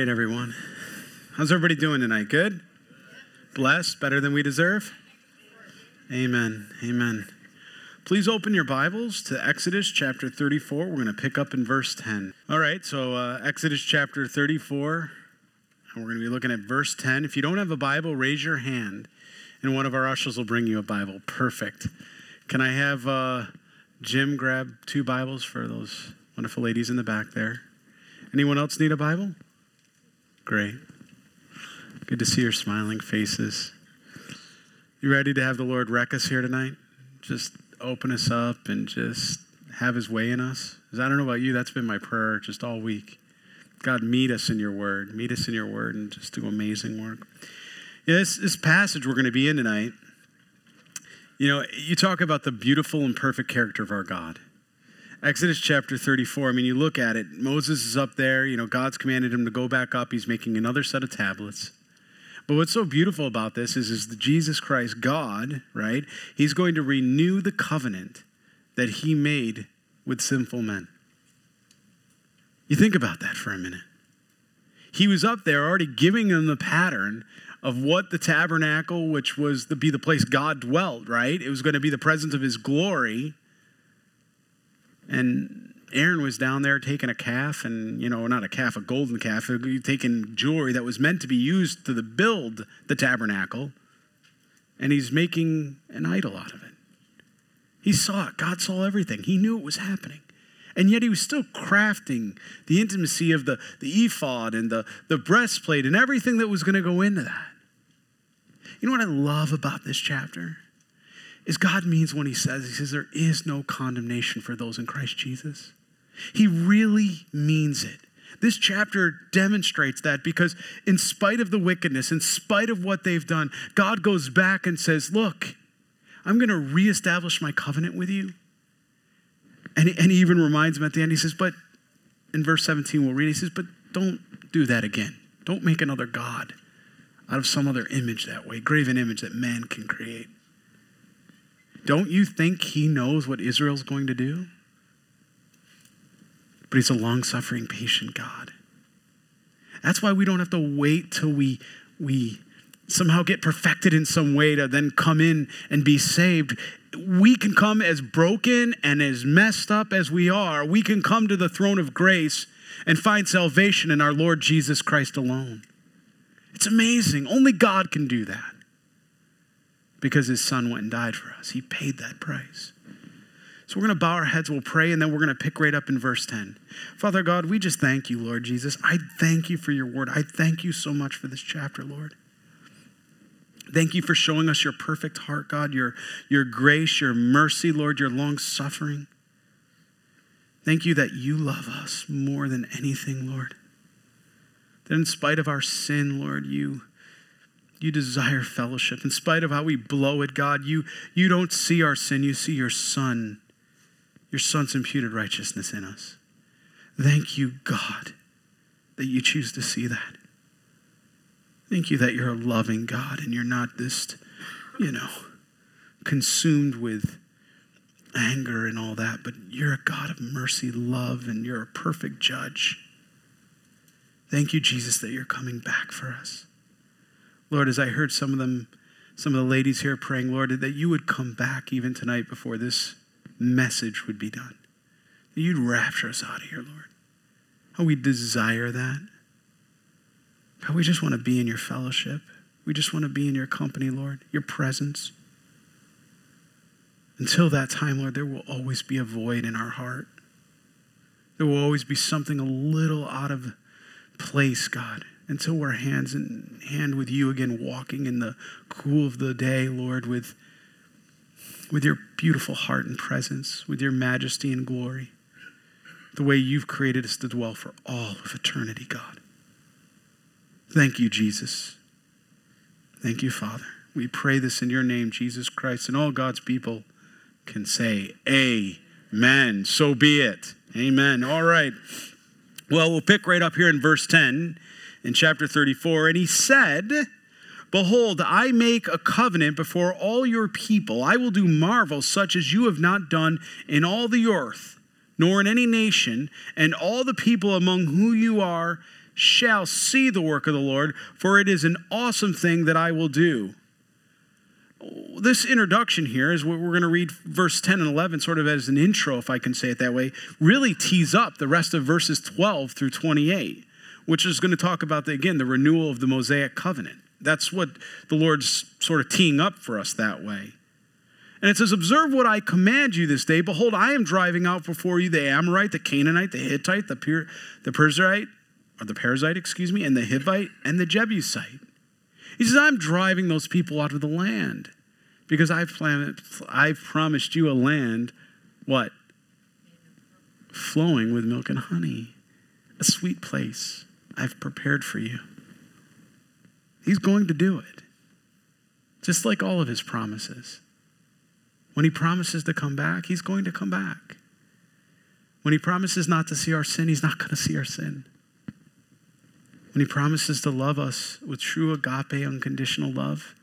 right, everyone. How's everybody doing tonight? Good? Blessed? Better than we deserve? Amen. Amen. Please open your Bibles to Exodus chapter 34. We're going to pick up in verse 10. All right, so Exodus chapter 34, and we're going to be looking at verse 10. If you don't have a Bible, raise your hand, and one of our ushers will bring you a Bible. Perfect. Can I have Jim grab two Bibles for those wonderful ladies in the back there? Anyone else need a Bible? Great. Good to see your smiling faces. You ready to have the Lord wreck us here tonight? Just open us up and just have his way in us? Because I don't know about you, that's been my prayer just all week. God, meet us in your word. Meet us in your word and just do amazing work. Yeah, this passage we're going to be in tonight, you know, you talk about the beautiful and perfect character of our God. Exodus chapter 34, I mean, you look at it, Moses is up there, you know, God's commanded him to go back up. He's making another set of tablets. But what's so beautiful about this is that Jesus Christ, God, right, he's going to renew the covenant that he made with sinful men. You think about that for a minute. He was up there already giving them the pattern of what the tabernacle, which was to be the place God dwelt, right? It was going to be the presence of his glory. And Aaron was down there taking a calf and, you know, not a calf, a golden calf, taking jewelry that was meant to be used to build the tabernacle. And he's making an idol out of it. He saw it. God saw everything. He knew it was happening. And yet he was still crafting the intimacy of the ephod and the breastplate and everything that was going to go into that. You know what I love about this chapter? Is God means when he says there is no condemnation for those in Christ Jesus. He really means it. This chapter demonstrates that because in spite of the wickedness, in spite of what they've done, God goes back and says, look, I'm going to reestablish my covenant with you. And he even reminds him at the end, he says, but in verse 17, we'll read, he says, but don't do that again. Don't make another God out of some other image that way, graven image that man can create. Don't you think he knows what Israel's going to do? But he's a long-suffering, patient God. That's why we don't have to wait till we somehow get perfected in some way to then come in and be saved. We can come as broken and as messed up as we are. We can come to the throne of grace and find salvation in our Lord Jesus Christ alone. It's amazing. Only God can do that. Because his son went and died for us. He paid that price. So we're going to bow our heads, we'll pray, and then we're going to pick right up in verse 10. Father God, we just thank you, Lord Jesus. I thank you for your word. I thank you so much for this chapter, Lord. Thank you for showing us your perfect heart, God, your grace, your mercy, Lord, your long suffering. Thank you that you love us more than anything, Lord. That in spite of our sin, Lord, you desire fellowship. In spite of how we blow it, God, you don't see our sin. You see your son. Your son's imputed righteousness in us. Thank you, God, that you choose to see that. Thank you that you're a loving God and you're not this, you know, consumed with anger and all that, but you're a God of mercy, love, and you're a perfect judge. Thank you, Jesus, that you're coming back for us. Lord, as I heard some of the ladies here praying, Lord, that you would come back even tonight before this message would be done. That you'd rapture us out of here, Lord. How we desire that. How we just want to be in your fellowship. We just want to be in your company, Lord, your presence. Until that time, Lord, there will always be a void in our heart. There will always be something a little out of place, God. Until we're hands in hand with you again, walking in the cool of the day, Lord, with your beautiful heart and presence, with your majesty and glory, the way you've created us to dwell for all of eternity, God. Thank you, Jesus. Thank you, Father. We pray this in your name, Jesus Christ, and all God's people can say, amen. So be it. Amen. All right. Well, we'll pick right up here in verse 10. In chapter 34, and he said, behold, I make a covenant before all your people. I will do marvels such as you have not done in all the earth, nor in any nation, and all the people among who you are shall see the work of the Lord, for it is an awesome thing that I will do. This introduction here is what we're going to read, verse 10 and 11, sort of as an intro, if I can say it that way, really tees up the rest of verses 12 through 28, which is going to talk about, the renewal of the Mosaic covenant. That's what the Lord's sort of teeing up for us that way. And it says, observe what I command you this day. Behold, I am driving out before you the Amorite, the Canaanite, the Hittite, the Perizzite, and the Hivite, and the Jebusite. He says, I'm driving those people out of the land because I've promised you a land, what? Flowing with milk and honey. A sweet place I've prepared for you. He's going to do it. Just like all of his promises. When he promises to come back, he's going to come back. When he promises not to see our sin, he's not going to see our sin. When he promises to love us with true agape, unconditional love,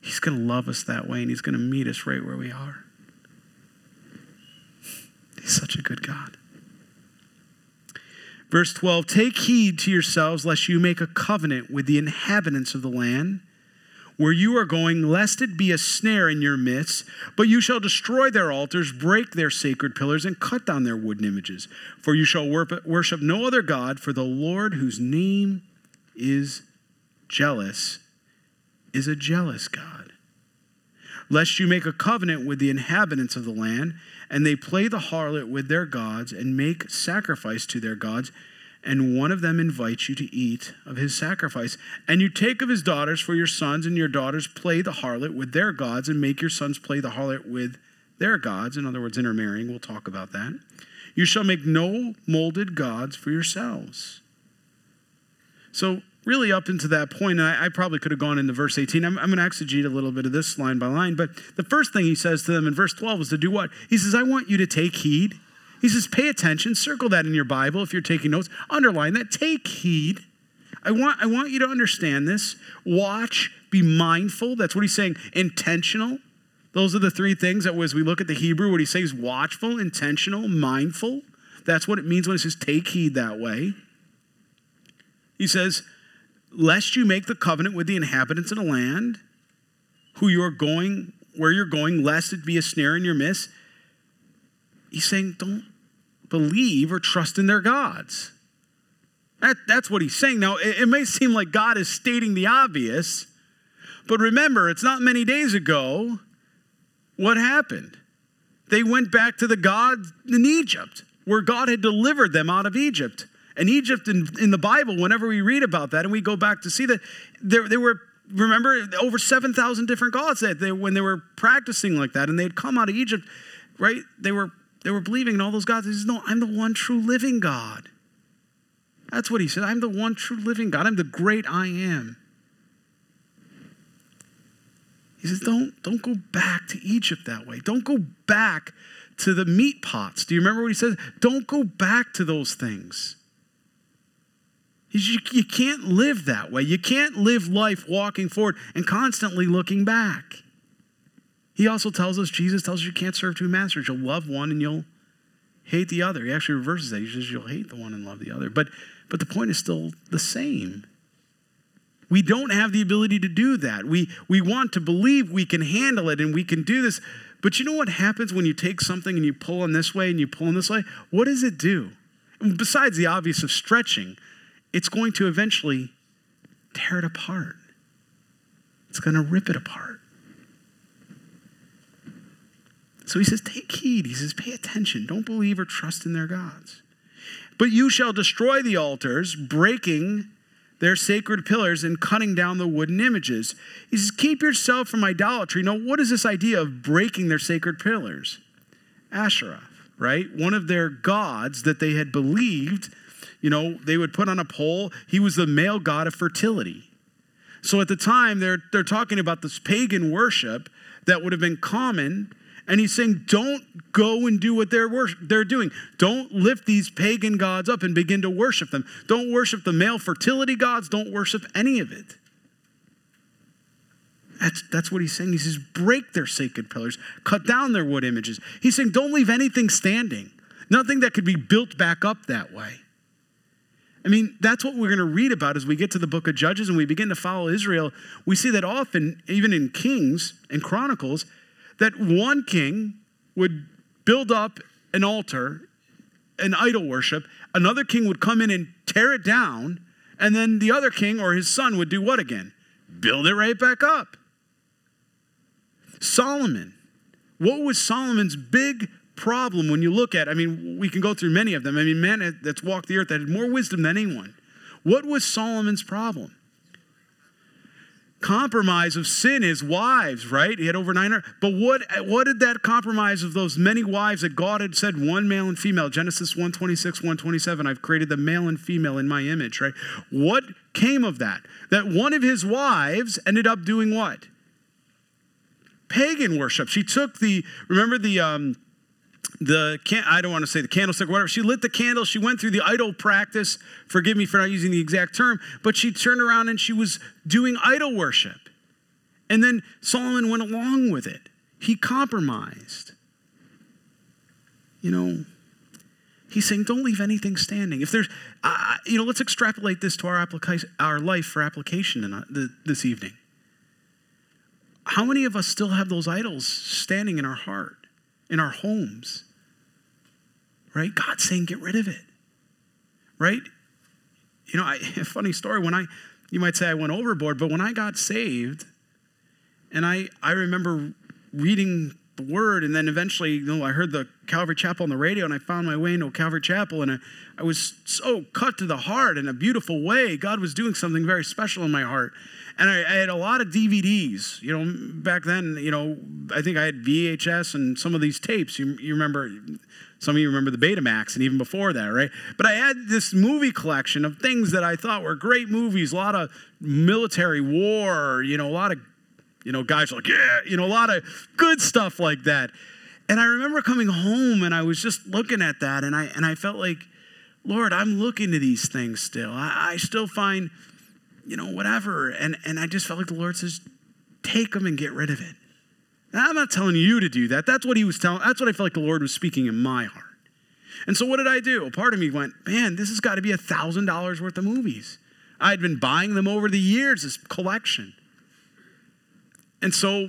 he's going to love us that way, and he's going to meet us right where we are. He's such a good God. Verse 12, take heed to yourselves, lest you make a covenant with the inhabitants of the land where you are going, lest it be a snare in your midst, but you shall destroy their altars, break their sacred pillars, and cut down their wooden images. For you shall worship no other God, for the Lord, whose name is a jealous God. Lest you make a covenant with the inhabitants of the land, and they play the harlot with their gods, and make sacrifice to their gods, and one of them invites you to eat of his sacrifice. And you take of his daughters for your sons, and your daughters play the harlot with their gods, and make your sons play the harlot with their gods. In other words, intermarrying. We'll talk about that. You shall make no molded gods for yourselves. So really up into that point, and I probably could have gone into verse 18. I'm going to exegete a little bit of this line by line. But the first thing he says to them in verse 12 is to do what? He says, I want you to take heed. He says, pay attention, circle that in your Bible if you're taking notes, underline that, take heed. I want you to understand this. Watch, be mindful. That's what he's saying, intentional. Those are the three things that as we look at the Hebrew, what he says, watchful, intentional, mindful. That's what it means when it says take heed that way. He says, lest you make the covenant with the inhabitants of the land, where you're going, lest it be a snare in your midst. He's saying, don't believe or trust in their gods. That's what he's saying. Now, it may seem like God is stating the obvious, but remember, it's not many days ago. What happened? They went back to the God in Egypt, where God had delivered them out of Egypt. And Egypt in the Bible, whenever we read about that, and we go back to see that there were, remember, over 7,000 different gods that when they were practicing like that, and they had come out of Egypt, right? They were believing in all those gods. He says, no, I'm the one true living God. That's what he said. I'm the one true living God. I'm the great I am. He says, don't go back to Egypt that way. Don't go back to the meat pots. Do you remember what he says? Don't go back to those things. He says, you can't live that way. You can't live life walking forward and constantly looking back. He also tells us, Jesus tells us, you can't serve two masters. You'll love one and you'll hate the other. He actually reverses that. He says you'll hate the one and love the other. But the point is still the same. We don't have the ability to do that. We want to believe we can handle it and we can do this. But you know what happens when you take something and you pull in this way and you pull in this way? What does it do? And besides the obvious of stretching, it's going to eventually tear it apart. It's going to rip it apart. So he says, take heed. He says, pay attention. Don't believe or trust in their gods. But you shall destroy the altars, breaking their sacred pillars and cutting down the wooden images. He says, keep yourself from idolatry. Now, what is this idea of breaking their sacred pillars? Asherah, right? One of their gods that they had believed, they would put on a pole. He was the male god of fertility. So at the time, they're talking about this pagan worship that would have been common. And he's saying, don't go and do what they're doing. Don't lift these pagan gods up and begin to worship them. Don't worship the male fertility gods. Don't worship any of it. That's what he's saying. He says, break their sacred pillars. Cut down their wood images. He's saying, don't leave anything standing. Nothing that could be built back up that way. I mean, that's what we're going to read about as we get to the book of Judges and we begin to follow Israel. We see that often, even in Kings and Chronicles, that one king would build up an altar, an idol worship. Another king would come in and tear it down. And then the other king or his son would do what again? Build it right back up. Solomon. What was Solomon's big problem when you look at, I mean, we can go through many of them. I mean, man that's walked the earth that had more wisdom than anyone. What was Solomon's problem? Compromise of sin, his wives, right? He had over 900. But what did that compromise of those many wives that God had said, one male and female, Genesis 1:26, 1:27, I've created the male and female in my image, right? What came of that? That one of his wives ended up doing what? Pagan worship. She took the, remember the I don't want to say the candlestick or whatever. She lit the candle. She went through the idol practice. Forgive me for not using the exact term, but she turned around and she was doing idol worship. And then Solomon went along with it. He compromised. You know, he's saying, don't leave anything standing. If there's, let's extrapolate this to our life for application this evening. How many of us still have those idols standing in our heart, in our homes, right? God's saying, get rid of it, right? You know, a funny story, you might say I went overboard, but when I got saved, and I remember reading the word, and then eventually, I heard the Calvary Chapel on the radio, and I found my way into Calvary Chapel, and I was so cut to the heart in a beautiful way. God was doing something very special in my heart. And I had a lot of DVDs, back then, I think I had VHS and some of these tapes. You remember, some of you remember the Betamax and even before that, right? But I had this movie collection of things that I thought were great movies, a lot of military war, a lot of, guys were like, yeah, a lot of good stuff like that. And I remember coming home and I was just looking at that and I felt like, Lord, I'm looking to these things still. I still find... whatever. And I just felt like the Lord says, take them and get rid of it. And I'm not telling you to do that. That's what he was telling. That's what I felt like the Lord was speaking in my heart. And so what did I do? A part of me went, man, this has got to be $1,000 worth of movies. I'd been buying them over the years, this collection. And so,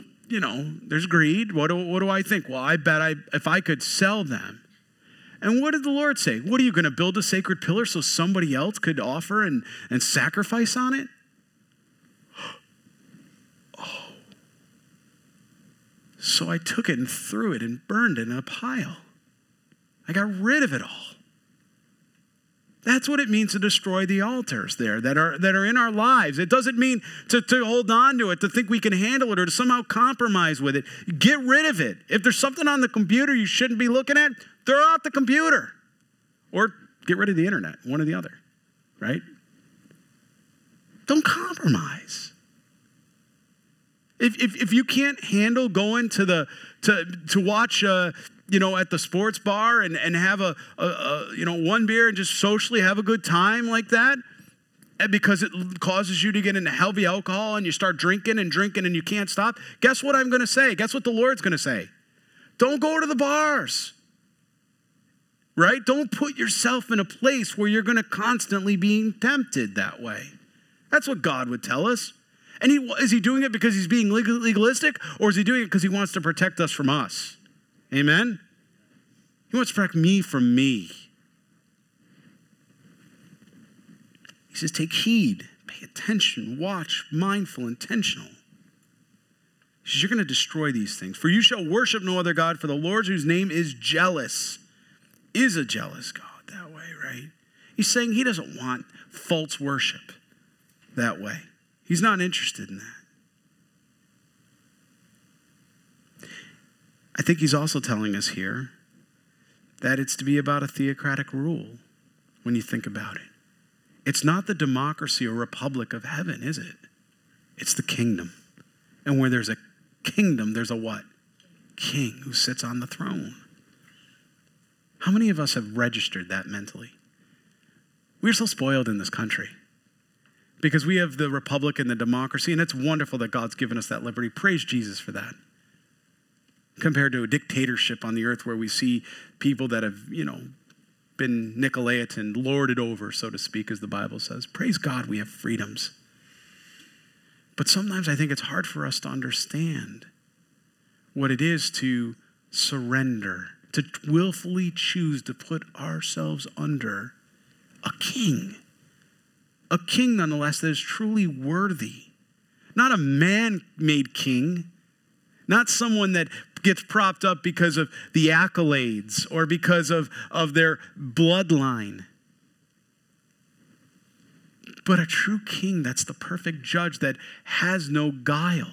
there's greed. What do I think? Well, I bet if I could sell them. And what did the Lord say? What, are you going to build a sacred pillar so somebody else could offer and sacrifice on it? Oh. So I took it and threw it and burned it in a pile. I got rid of it all. That's what it means to destroy the altars there that are in our lives. It doesn't mean to hold on to it, to think we can handle it, or to somehow compromise with it. Get rid of it. If there's something on the computer you shouldn't be looking at, throw out the computer. Or get rid of the internet, one or the other, right? Don't compromise. If you can't handle going to to watch... at the sports bar and have a one beer and just socially have a good time like that, and because it causes you to get into heavy alcohol and you start drinking and you can't stop, guess what I'm going to say? Guess what the Lord's going to say? Don't go to the bars, right? Don't put yourself in a place where you're going to constantly be tempted that way. That's what God would tell us. And is he doing it because he's being legalistic, or is he doing it because he wants to protect us from us? Amen? He wants to protect me from me. He says, take heed, pay attention, watch, mindful, intentional. He says, you're going to destroy these things. For you shall worship no other God, for the Lord whose name is jealous, is a jealous God that way, right? He's saying he doesn't want false worship that way. He's not interested in that. I think he's also telling us here that it's to be about a theocratic rule when you think about it. It's not the democracy or republic of heaven, is it? It's the kingdom. And where there's a kingdom, there's a what? King who sits on the throne. How many of us have registered that mentally? We're so spoiled in this country because we have the republic and the democracy, and it's wonderful that God's given us that liberty. Praise Jesus for that. Compared to a dictatorship on the earth where we see people that have, been Nicolaitan, lorded over, so to speak, as the Bible says. Praise God, we have freedoms. But sometimes I think it's hard for us to understand what it is to surrender, to willfully choose to put ourselves under a king nonetheless that is truly worthy. Not a man-made king, not someone that gets propped up because of the accolades or because of their bloodline, but a true king that's the perfect judge, that has no guile,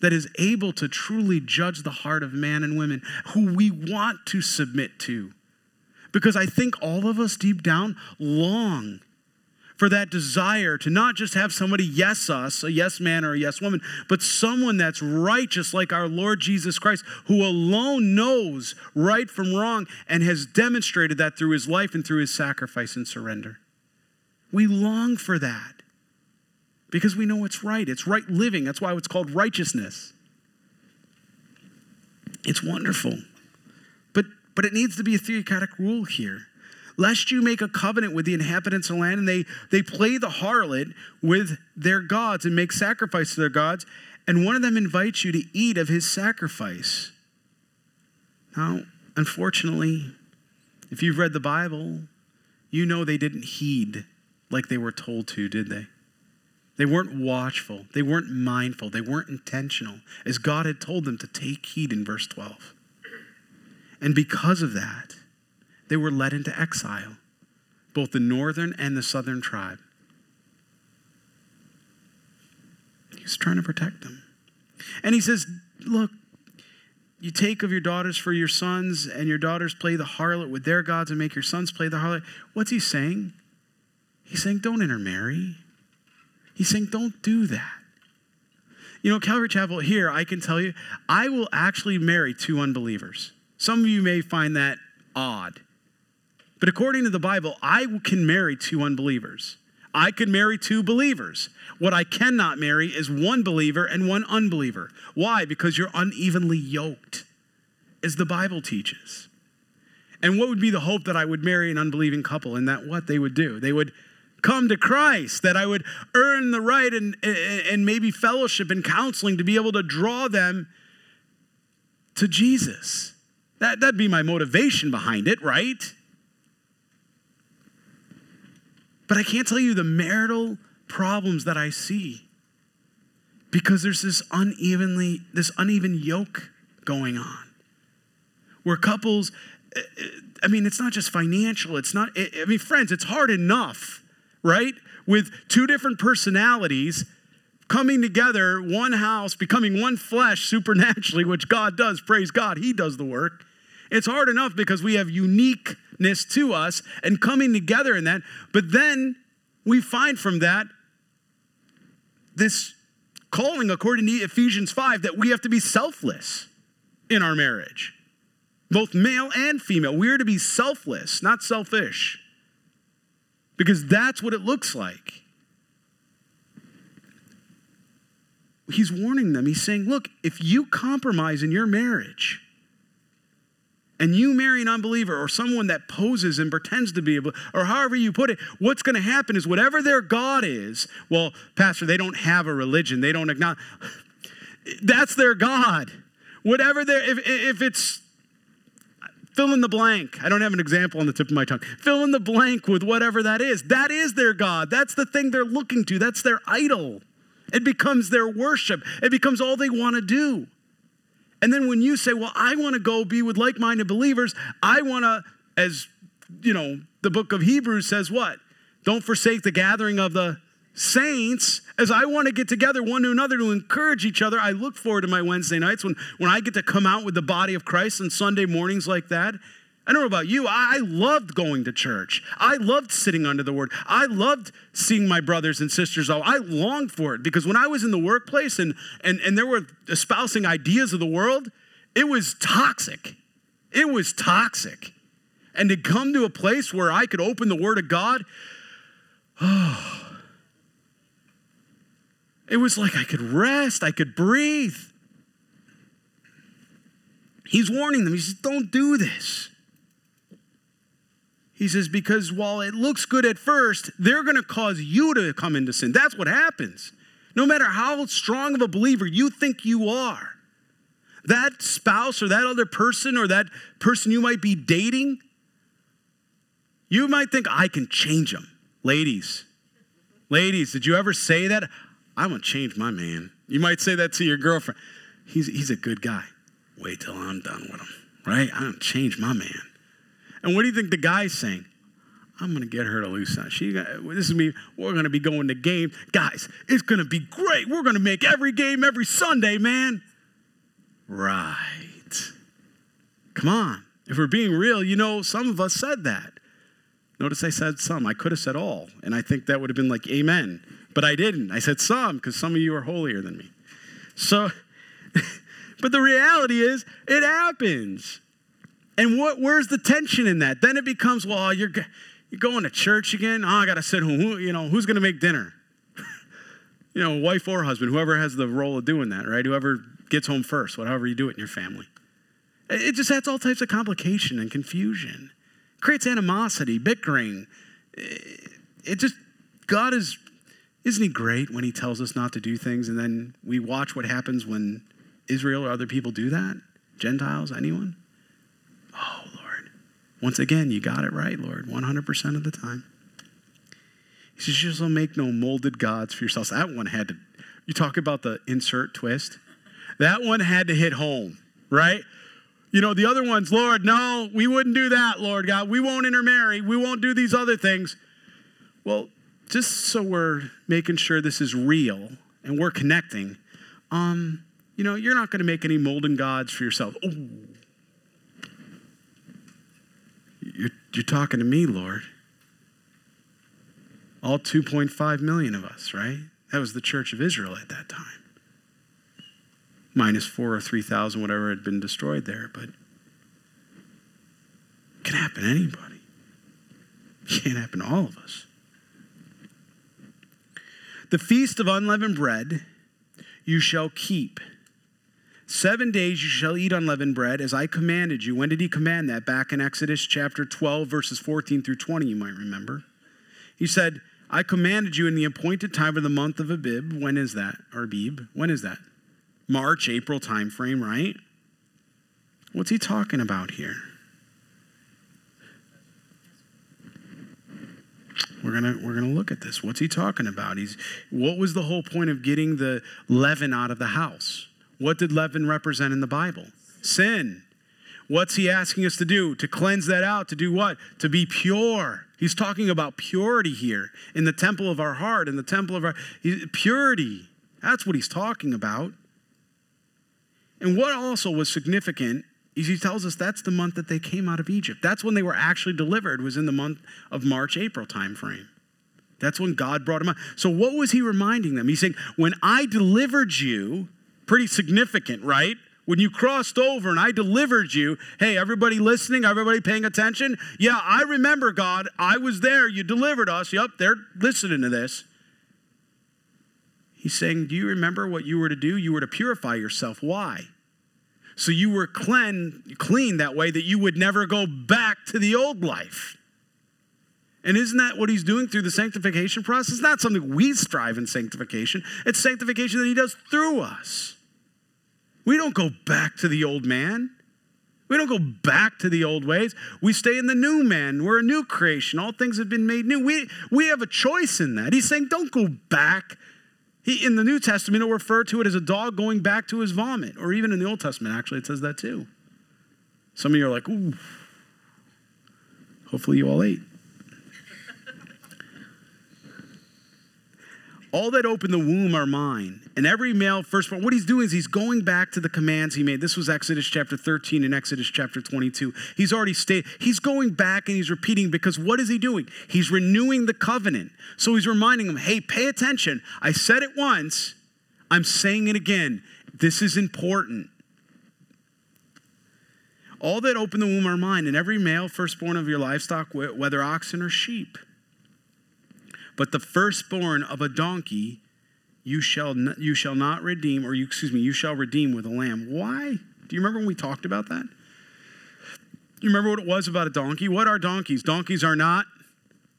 that is able to truly judge the heart of man and women, who we want to submit to. Because I think all of us deep down long for that desire to not just have somebody yes us, a yes man or a yes woman, but someone that's righteous like our Lord Jesus Christ, who alone knows right from wrong and has demonstrated that through his life and through his sacrifice and surrender. We long for that because we know it's right. It's right living. That's why it's called righteousness. It's wonderful. But it needs to be a theocratic rule here. Lest you make a covenant with the inhabitants of the land, and they play the harlot with their gods and make sacrifice to their gods, and one of them invites you to eat of his sacrifice. Now, unfortunately, if you've read the Bible, you know they didn't heed like they were told to, did they? They weren't watchful. They weren't mindful. They weren't intentional, as God had told them to take heed in verse 12. And because of that, they were led into exile, both the northern and the southern tribe. He's trying to protect them. And he says, look, you take of your daughters for your sons, and your daughters play the harlot with their gods and make your sons play the harlot. What's he saying? He's saying, don't intermarry. He's saying, don't do that. You know, Calvary Chapel here, I can tell you, I will actually marry two unbelievers. Some of you may find that odd. But according to the Bible, I can marry two unbelievers. I can marry two believers. What I cannot marry is one believer and one unbeliever. Why? Because you're unevenly yoked, as the Bible teaches. And what would be the hope that I would marry an unbelieving couple, and that what they would do? They would come to Christ, that I would earn the right and maybe fellowship and counseling to be able to draw them to Jesus. That'd be my motivation behind it, right? But I can't tell you the marital problems that I see, because there's this uneven yoke going on, where couples, I mean, it's not just financial. It's not, I mean, friends, it's hard enough, right? With two different personalities coming together, one house, becoming one flesh supernaturally, which God does. Praise God, he does the work. It's hard enough because we have uniqueness to us and coming together in that. But then we find from that this calling, according to Ephesians 5, that we have to be selfless in our marriage. Both male and female. We are to be selfless, not selfish. Because that's what it looks like. He's warning them. He's saying, look, if you compromise in your marriage, and you marry an unbeliever or someone that poses and pretends to be a believer, or however you put it, what's going to happen is whatever their God is, well, pastor, they don't have a religion. They don't acknowledge. That's their God. Whatever their, if it's, fill in the blank. I don't have an example on the tip of my tongue. Fill in the blank with whatever that is. That is their God. That's the thing they're looking to. That's their idol. It becomes their worship. It becomes all they want to do. And then when you say, well, I want to go be with like-minded believers, I want to, as you know, the book of Hebrews says what? Don't forsake the gathering of the saints. As I want to get together one to another to encourage each other, I look forward to my Wednesday nights when I get to come out with the body of Christ on Sunday mornings like that. I don't know about you. I loved going to church. I loved sitting under the word. I loved seeing my brothers and sisters. I longed for it, because when I was in the workplace and there were espousing ideas of the world, it was toxic. It was toxic. And to come to a place where I could open the word of God, oh, it was like I could rest. I could breathe. He's warning them. He says, don't do this. He says, because while it looks good at first, they're going to cause you to come into sin. That's what happens. No matter how strong of a believer you think you are, that spouse or that other person or that person you might be dating, you might think, I can change them. Ladies, did you ever say that? I'm going to change my man. You might say that to your girlfriend. He's a good guy. Wait till I'm done with him, right? I'm going to change my man. And what do you think the guy's saying? I'm going to get her to loosen up. This is me. We're going to be going to games. Guys, it's going to be great. We're going to make every game every Sunday, man. Right. Come on. If we're being real, some of us said that. Notice I said some. I could have said all. And I think that would have been like, amen. But I didn't. I said some because some of you are holier than me. So, but the reality is it happens. And where's the tension in that? Then it becomes, well, you're going to church again. Oh, I got to sit home. Who's going to make dinner? Wife or husband, whoever has the role of doing that, right? Whoever gets home first, whatever you do it in your family. It just adds all types of complication and confusion. Creates animosity, bickering. God isn't he great when he tells us not to do things and then we watch what happens when Israel or other people do that? Gentiles, anyone? Oh, Lord. Once again, you got it right, Lord, 100% of the time. He says, you shall make no molded gods for yourselves. That one had to, you talk about the insert twist. That one had to hit home, right? The other ones, Lord, no, we wouldn't do that, Lord God. We won't intermarry. We won't do these other things. Well, just so we're making sure this is real and we're connecting, you're not going to make any molten gods for yourself. Oh, you're talking to me, Lord. All 2.5 million of us, right? That was the church of Israel at that time. Minus 4 or 3,000, whatever had been destroyed there, but it can happen to anybody. It can't happen to all of us. The feast of unleavened bread you shall keep. 7 days you shall eat unleavened bread as I commanded you. When did he command that? Back in Exodus chapter 12, verses 14 through 20, you might remember. He said, I commanded you in the appointed time of the month of Abib. When is that? Arbib. When is that? March, April time frame, right? What's he talking about here? We're gonna look at this. What's he talking about? What was the whole point of getting the leaven out of the house? What did leaven represent in the Bible? Sin. What's he asking us to do? To cleanse that out. To do what? To be pure. He's talking about purity here in the temple of our heart, in the temple of our purity. That's what he's talking about. And what also was significant is he tells us that's the month that they came out of Egypt. That's when they were actually delivered, was in the month of March, April time frame. That's when God brought them out. So what was he reminding them? He's saying, when I delivered you, pretty significant, right? When you crossed over and I delivered you, hey, everybody listening, everybody paying attention? Yeah, I remember, God. I was there. You delivered us. Yep, they're listening to this. He's saying, do you remember what you were to do? You were to purify yourself. Why? So you were clean that way that you would never go back to the old life. And isn't that what he's doing through the sanctification process? It's not something we strive in sanctification. It's sanctification that he does through us. We don't go back to the old man. We don't go back to the old ways. We stay in the new man. We're a new creation. All things have been made new. We have a choice in that. He's saying, don't go back. In the New Testament, it'll refer to it as a dog going back to his vomit. Or even in the Old Testament, actually, it says that too. Some of you are like, ooh. Hopefully you all ate. All that open the womb are mine. And every male firstborn. What he's doing is he's going back to the commands he made. This was Exodus chapter 13 and Exodus chapter 22. He's already stated. He's going back and he's repeating, because what is he doing? He's renewing the covenant. So he's reminding them, hey, pay attention. I said it once. I'm saying it again. This is important. All that open the womb are mine. And every male firstborn of your livestock, whether oxen or sheep. But the firstborn of a donkey, you shall redeem with a lamb. Why? Do you remember when we talked about that? You remember what it was about a donkey? What are donkeys? Donkeys are not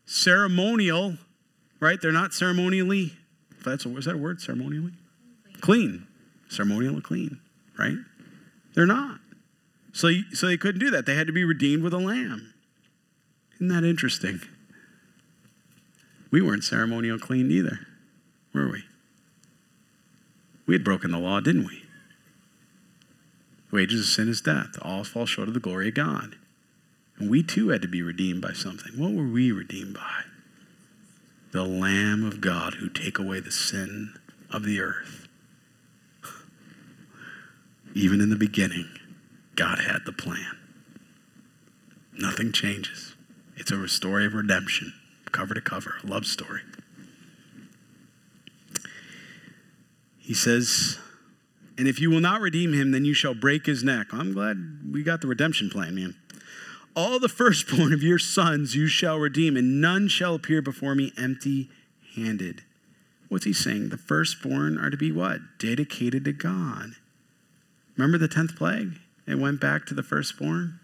ceremonial, right? They're not ceremonially, is that a word, ceremonially? Clean. Ceremonially clean, right? They're not. So they couldn't do that. They had to be redeemed with a lamb. Isn't that interesting? We weren't ceremonial clean either, were we? We had broken the law, didn't we? The wages of sin is death. All fall short of the glory of God. And we too had to be redeemed by something. What were we redeemed by? The Lamb of God who take away the sin of the earth. Even in the beginning, God had the plan. Nothing changes. It's a story of redemption, cover to cover, a love story. He says, and if you will not redeem him, then you shall break his neck. I'm glad we got the redemption plan, man. All the firstborn of your sons you shall redeem, and none shall appear before me empty-handed. What's he saying? The firstborn are to be what? Dedicated to God. Remember the 10th plague? It went back to the firstborn.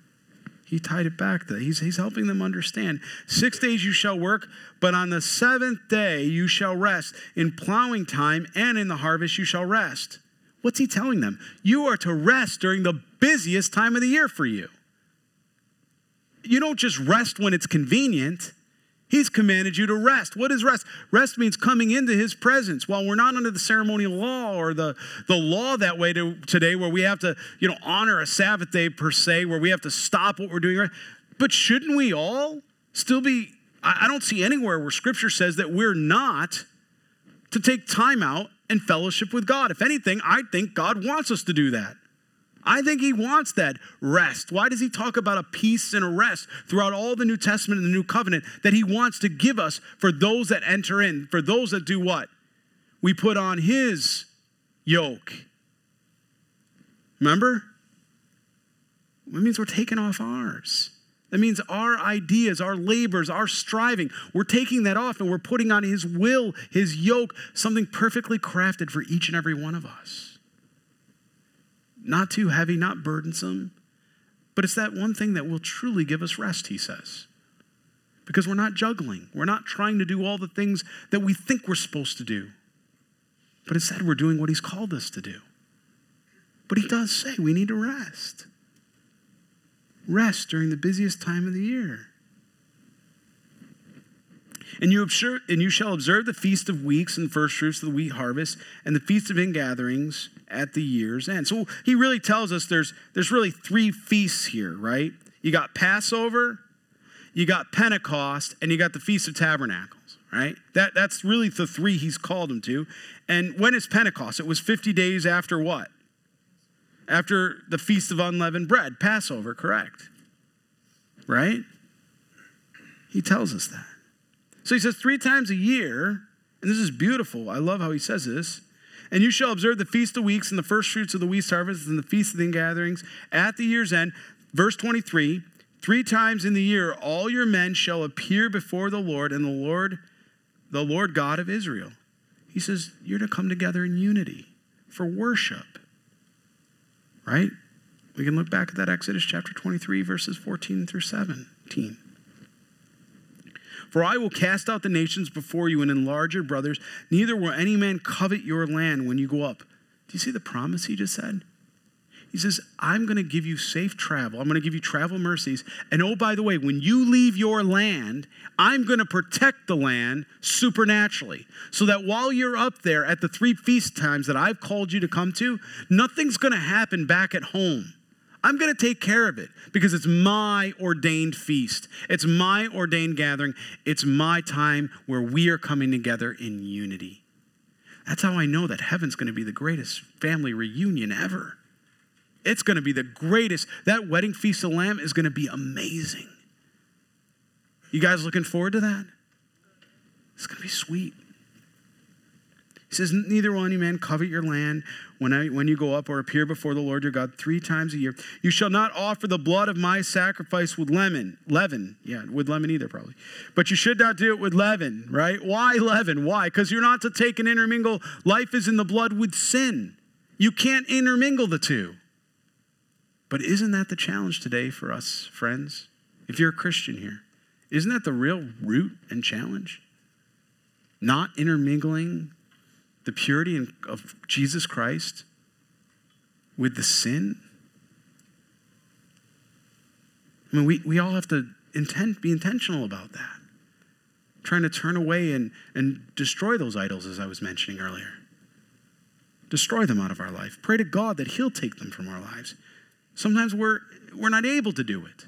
He tied it back to that. He's helping them understand. 6 days you shall work, but on the seventh day you shall rest. In plowing time and in the harvest you shall rest. What's he telling them? You are to rest during the busiest time of the year for you. You don't just rest when it's convenient. He's commanded you to rest. What is rest? Rest means coming into his presence. While we're not under the ceremonial law or the law that way today where we have to, honor a Sabbath day per se, where we have to stop what we're doing. But shouldn't we all still be, I don't see anywhere where Scripture says that we're not to take time out and fellowship with God. If anything, I think God wants us to do that. I think he wants that rest. Why does he talk about a peace and a rest throughout all the New Testament and the New Covenant that he wants to give us for those that enter in, for those that do what? We put on his yoke. Remember? That means we're taking off ours. That means our ideas, our labors, our striving, we're taking that off and we're putting on his will, his yoke, something perfectly crafted for each and every one of us. Not too heavy, not burdensome, but it's that one thing that will truly give us rest, he says, because we're not juggling. We're not trying to do all the things that we think we're supposed to do, but instead we're doing what he's called us to do. But he does say we need to rest. Rest during the busiest time of the year. And you shall observe the feast of weeks and first fruits of the wheat harvest and the feast of ingatherings at the year's end. So he really tells us there's really three feasts here, right? You got Passover, you got Pentecost, and you got the Feast of Tabernacles, right? That's really the three he's called them to. And when is Pentecost? It was 50 days after what? After the Feast of Unleavened Bread, Passover, correct? Right? He tells us that. So he says 3 times a year, and this is beautiful. I love how he says this. And you shall observe the Feast of Weeks and the first fruits of the wheat harvest and the Feast of the Ingatherings at the year's end. Verse 23, 3 times in the year all your men shall appear before the Lord and the Lord God of Israel. He says you're to come together in unity for worship, right? We can look back at that Exodus chapter 23, verses 14 through 17. For I will cast out the nations before you and enlarge your brothers. Neither will any man covet your land when you go up. Do you see the promise he just said? He says, I'm going to give you safe travel. I'm going to give you travel mercies. And oh, by the way, when you leave your land, I'm going to protect the land supernaturally. So that while you're up there at the 3 feast times that I've called you to come to, nothing's going to happen back at home. I'm going to take care of it because it's my ordained feast. It's my ordained gathering. It's my time where we are coming together in unity. That's how I know that heaven's going to be the greatest family reunion ever. It's going to be the greatest. That wedding feast of Lamb is going to be amazing. You guys looking forward to that? It's going to be sweet. He says, neither will any man covet your land when you go up or appear before the Lord your God 3 times a year. You shall not offer the blood of my sacrifice with leaven. Yeah, with leaven either probably. But you should not do it with leaven, right? Why leaven? Why? Because you're not to take and intermingle. Life is in the blood with sin. You can't intermingle the two. But isn't that the challenge today for us, friends? If you're a Christian here, isn't that the real root and challenge? Not intermingling the purity of Jesus Christ with the sin? I mean, we all have to be intentional about that. Trying to turn away and destroy those idols, as I was mentioning earlier. Destroy them out of our life. Pray to God that he'll take them from our lives. Sometimes we're not able to do it.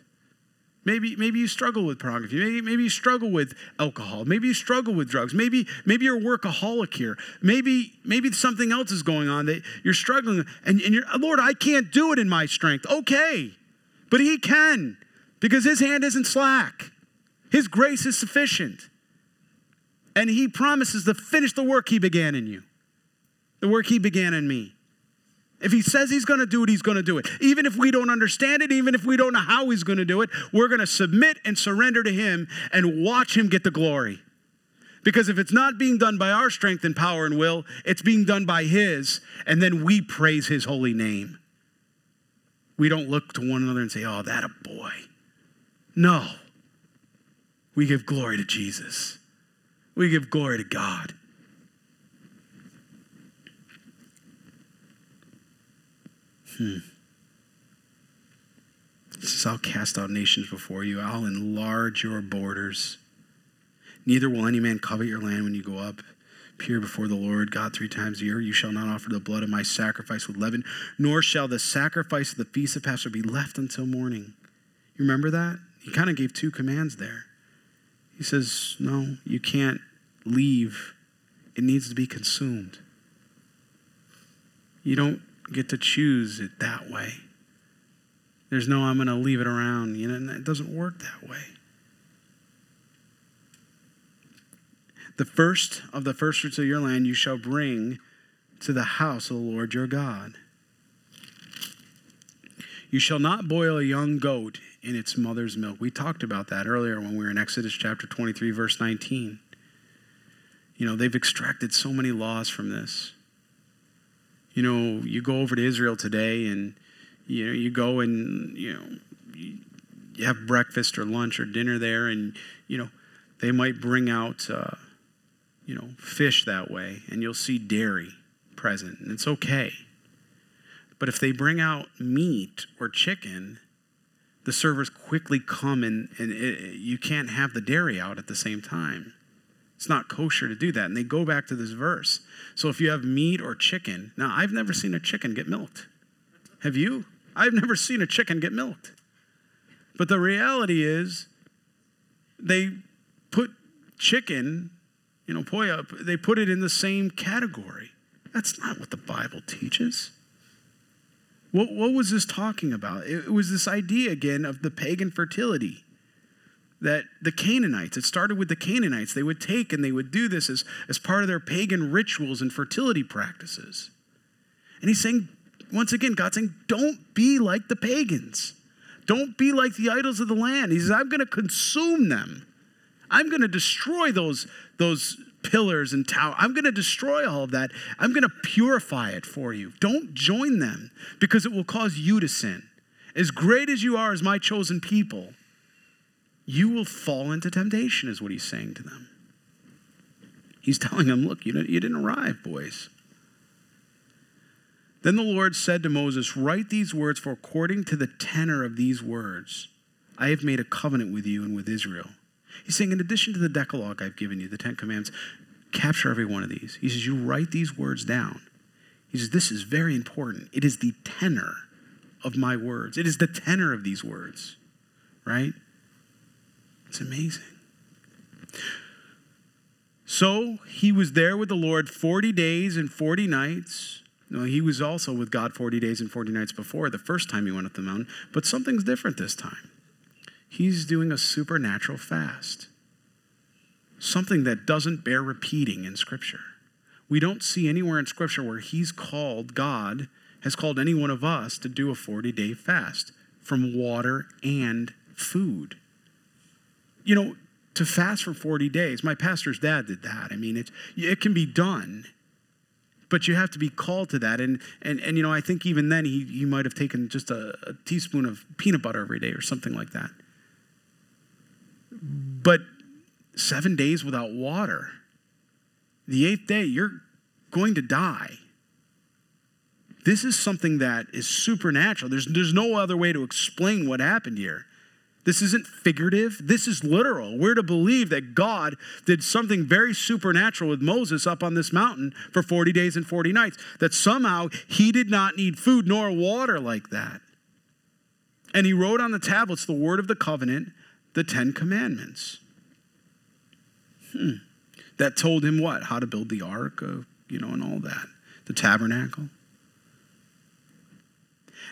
Maybe you struggle with pornography. Maybe you struggle with alcohol. Maybe you struggle with drugs. Maybe you're a workaholic here. Maybe something else is going on that you're struggling with. And you're, Lord, I can't do it in my strength. Okay, but he can, because his hand isn't slack. His grace is sufficient. And he promises to finish the work he began in you, the work he began in me. If he says he's going to do it, he's going to do it. Even if we don't understand it, even if we don't know how he's going to do it, we're going to submit and surrender to him and watch him get the glory. Because if it's not being done by our strength and power and will, it's being done by his, and then we praise his holy name. We don't look to one another and say, oh, that a boy. No. We give glory to Jesus. We give glory to God. It says, I'll cast out nations before you. I'll enlarge your borders. Neither will any man covet your land when you go up. Appear before the Lord God 3 times a year. You shall not offer the blood of my sacrifice with leaven, nor shall the sacrifice of the feast of Passover be left until morning. You remember that? He kind of gave 2 commands there. He says, no, you can't leave. It needs to be consumed. You don't get to choose it that way. There's no, I'm going to leave it around. You know, it doesn't work that way. The first of the first fruits of your land you shall bring to the house of the Lord your God. You shall not boil a young goat in its mother's milk. We talked about that earlier when we were in Exodus chapter 23, verse 19. You know, they've extracted so many laws from this. You know, you go over to Israel today and, you know, you go and, you know, you have breakfast or lunch or dinner there and, you know, they might bring out, you know, fish that way and you'll see dairy present and it's okay. But if they bring out meat or chicken, the servers quickly come and you can't have the dairy out at the same time. It's not kosher to do that. And they go back to this verse. So if you have meat or chicken, now I've never seen a chicken get milked. Have you? I've never seen a chicken get milked. But the reality is they put chicken, you know, poya, they put it in the same category. That's not what the Bible teaches. What was this talking about? It was this idea again of the pagan fertility. That the Canaanites, it started with the Canaanites. They would take and they would do this as part of their pagan rituals and fertility practices. And he's saying, once again, God's saying, don't be like the pagans. Don't be like the idols of the land. He says, I'm going to consume them. I'm going to destroy those pillars and towers. I'm going to destroy all of that. I'm going to purify it for you. Don't join them because it will cause you to sin. As great as you are as my chosen people, you will fall into temptation, is what he's saying to them. He's telling them, look, you didn't arrive, boys. Then the Lord said to Moses, write these words, for according to the tenor of these words, I have made a covenant with you and with Israel. He's saying, in addition to the Decalogue I've given you, the 10 commands, capture every one of these. He says, you write these words down. He says, this is very important. It is the tenor of my words. It is the tenor of these words, right? It's amazing. So he was there with the Lord 40 days and 40 nights. No, he was also with God 40 days and 40 nights before, the first time he went up the mountain. But something's different this time. He's doing a supernatural fast. Something that doesn't bear repeating in Scripture. We don't see anywhere in Scripture where God has called any one of us to do a 40-day fast from water and food. You know, to fast for 40 days. My pastor's dad did that. I mean, it can be done. But you have to be called to that. And you know, I think even then he might have taken just a teaspoon of peanut butter every day or something like that. But 7 days without water, the eighth day, you're going to die. This is something that is supernatural. There's no other way to explain what happened here. This isn't figurative. This is literal. We're to believe that God did something very supernatural with Moses up on this mountain for 40 days and 40 nights, that somehow he did not need food nor water like that. And he wrote on the tablets the word of the covenant, the 10 commandments. That told him what? How to build the ark, you know, and all that. The tabernacle.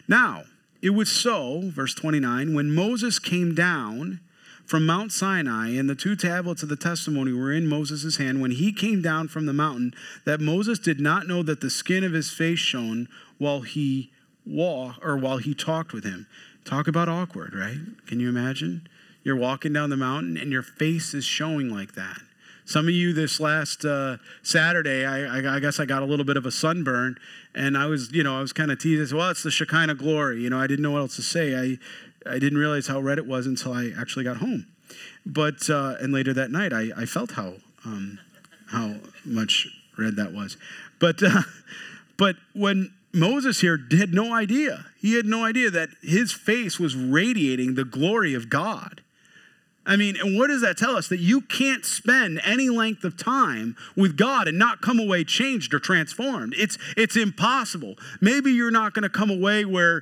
Now, it was so, verse 29, when Moses came down from Mount Sinai and the two tablets of the testimony were in Moses' hand, when he came down from the mountain, that Moses did not know that the skin of his face shone while he walked, or while he talked with him. Talk about awkward, right? Can you imagine? You're walking down the mountain and your face is showing like that. Some of you this last Saturday, I guess I got a little bit of a sunburn, and I was kind of teased. I said, well, it's the Shekinah glory. You know, I didn't know what else to say. I didn't realize how red it was until I actually got home. But and later that night, I felt how much red that was. But when Moses here had no idea. He had no idea that his face was radiating the glory of God. I mean, and what does that tell us? That you can't spend any length of time with God and not come away changed or transformed. It's impossible. Maybe you're not going to come away where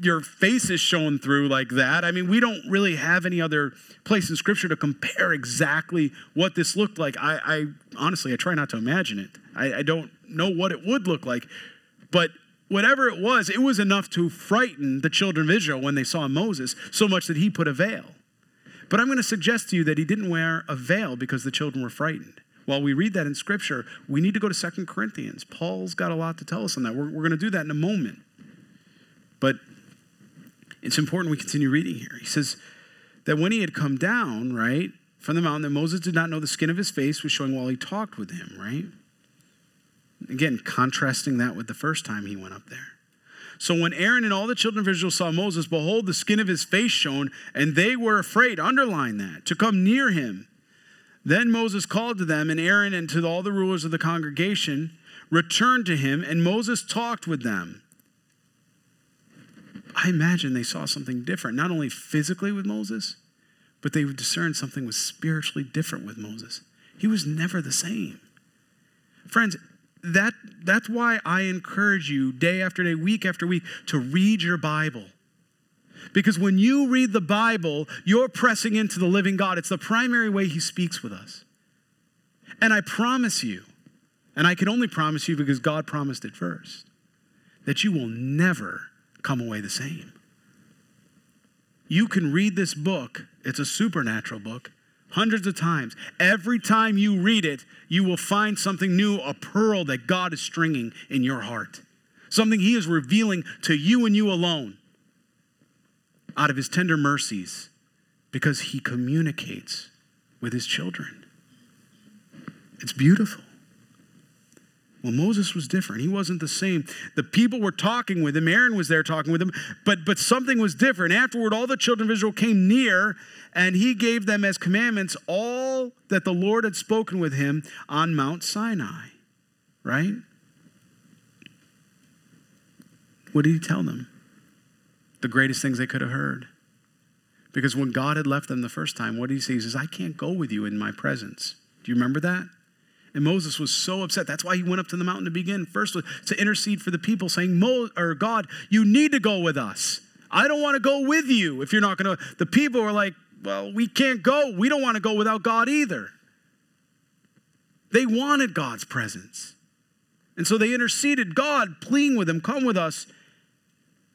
your face is shown through like that. I mean, we don't really have any other place in Scripture to compare exactly what this looked like. I honestly, I try not to imagine it. I don't know what it would look like. But whatever it was enough to frighten the children of Israel when they saw Moses, so much that he put a veil. But I'm going to suggest to you that he didn't wear a veil because the children were frightened. While we read that in Scripture, we need to go to 2 Corinthians. Paul's got a lot to tell us on that. We're going to do that in a moment. But it's important we continue reading here. He says that when he had come down, right, from the mountain, that Moses did not know the skin of his face was showing while he talked with him, right? Again, contrasting that with the first time he went up there. So when Aaron and all the children of Israel saw Moses, behold, the skin of his face shone, and they were afraid, underline that, to come near him. Then Moses called to them, and Aaron and to all the rulers of the congregation returned to him, and Moses talked with them. I imagine they saw something different, not only physically with Moses, but they discerned something was spiritually different with Moses. He was never the same. Friends, that's why I encourage you day after day, week after week, to read your Bible. Because when you read the Bible, you're pressing into the living God. It's the primary way he speaks with us. And I promise you, and I can only promise you because God promised it first, that you will never come away the same. You can read this book. It's a supernatural book. Hundreds of times. Every time you read it, you will find something new, a pearl that God is stringing in your heart. Something he is revealing to you and you alone out of his tender mercies because he communicates with his children. It's beautiful. Well, Moses was different. He wasn't the same. The people were talking with him. Aaron was there talking with him, but something was different. Afterward, all the children of Israel came near, and he gave them as commandments all that the Lord had spoken with him on Mount Sinai, right? What did he tell them? The greatest things they could have heard. Because when God had left them the first time, what did he say? He says, I can't go with you in my presence. Do you remember that? And Moses was so upset. That's why he went up to the mountain to begin. First, to intercede for the people, saying, God, you need to go with us. I don't want to go with you if you're not going to. The people were like, well, we can't go. We don't want to go without God either. They wanted God's presence. And so they interceded, God, pleading with them, come with us.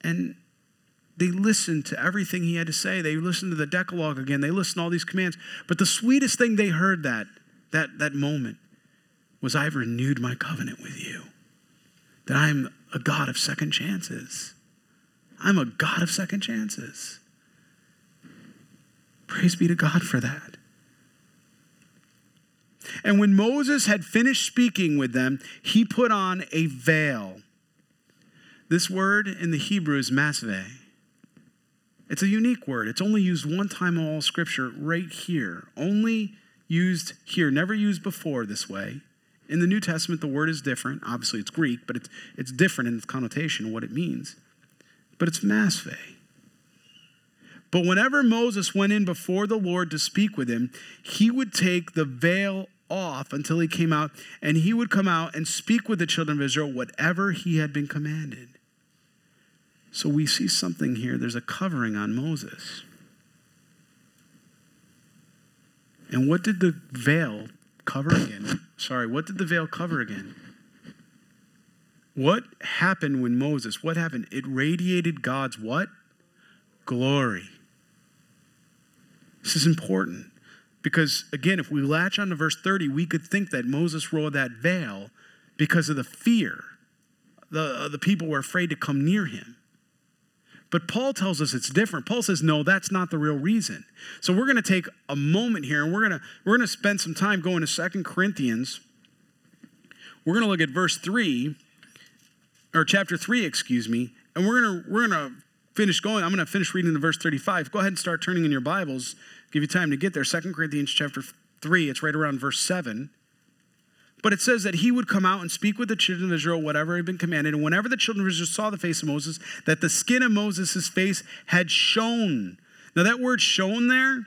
And they listened to everything he had to say. They listened to the Decalogue again. They listened to all these commands. But the sweetest thing they heard that moment was, I've renewed my covenant with you, that I'm a God of second chances. I'm a God of second chances. Praise be to God for that. And when Moses had finished speaking with them, he put on a veil. This word in the Hebrew is masveh. It's a unique word. It's only used one time in all Scripture right here. Only used here. Never used before this way. In the New Testament, the word is different. Obviously, it's Greek, but it's different in its connotation and what it means. But it's masveh. But whenever Moses went in before the Lord to speak with him, he would take the veil off until he came out, and he would come out and speak with the children of Israel whatever he had been commanded. So we see something here. There's a covering on Moses. And what did the veil cover again? What did the veil cover again? What happened when Moses? What happened? It radiated God's what? Glory. This is important because, again, if we latch on to verse 30, we could think that Moses rolled that veil because of the fear. The people were afraid to come near him. But Paul tells us it's different. Paul says, no, that's not the real reason. So we're going to take a moment here, and we're going to spend some time going to 2 Corinthians. We're going to look at verse 3, or chapter 3, and we're going to finish going. I'm going to finish reading to verse 35. Go ahead and start turning in your Bibles. Give you time to get there. 2 Corinthians chapter 3, it's right around verse 7. But it says that he would come out and speak with the children of Israel, whatever had been commanded. And whenever the children of Israel saw the face of Moses, that the skin of Moses' face had shone. Now that word shone there,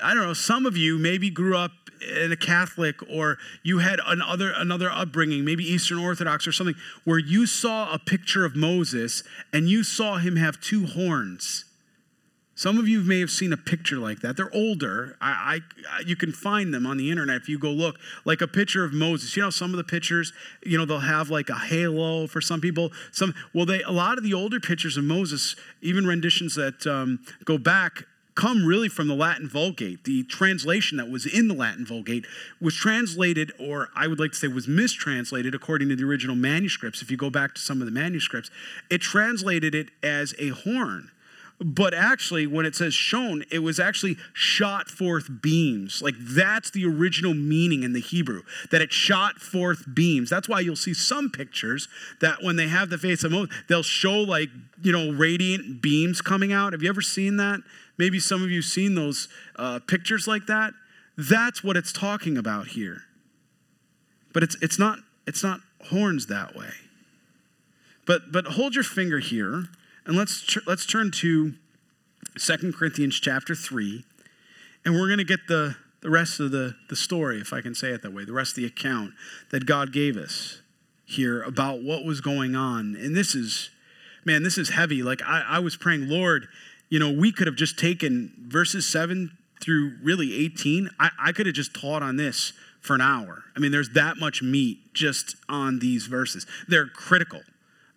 I don't know, some of you maybe grew up in a Catholic, or you had another upbringing, maybe Eastern Orthodox or something, where you saw a picture of Moses and you saw him have two horns. Some of you may have seen a picture like that. They're older. You can find them on the internet if you go look. Like a picture of Moses. You know, some of the pictures, you know, they'll have like a halo for some people. A lot of the older pictures of Moses, even renditions that go back, come really from the Latin Vulgate. The translation that was in the Latin Vulgate was translated, or I would like to say was mistranslated according to the original manuscripts. If you go back to some of the manuscripts, it translated it as a horn. But actually, when it says shone, it was actually shot forth beams. Like that's the original meaning in the Hebrew, that it shot forth beams. That's why you'll see some pictures that when they have the face of Moses, they'll show like, you know, radiant beams coming out. Have you ever seen that? Maybe some of you have seen those pictures like that. That's what it's talking about here. But it's not horns that way. But hold your finger here. And let's turn to 2 Corinthians chapter 3, and we're going to get the rest of the story, if I can say it that way, the rest of the account that God gave us here about what was going on. And this is heavy. Like I was praying, Lord, you know, we could have just taken verses 7 through really 18. I could have just taught on this for an hour. I mean, there's that much meat just on these verses. They're critical.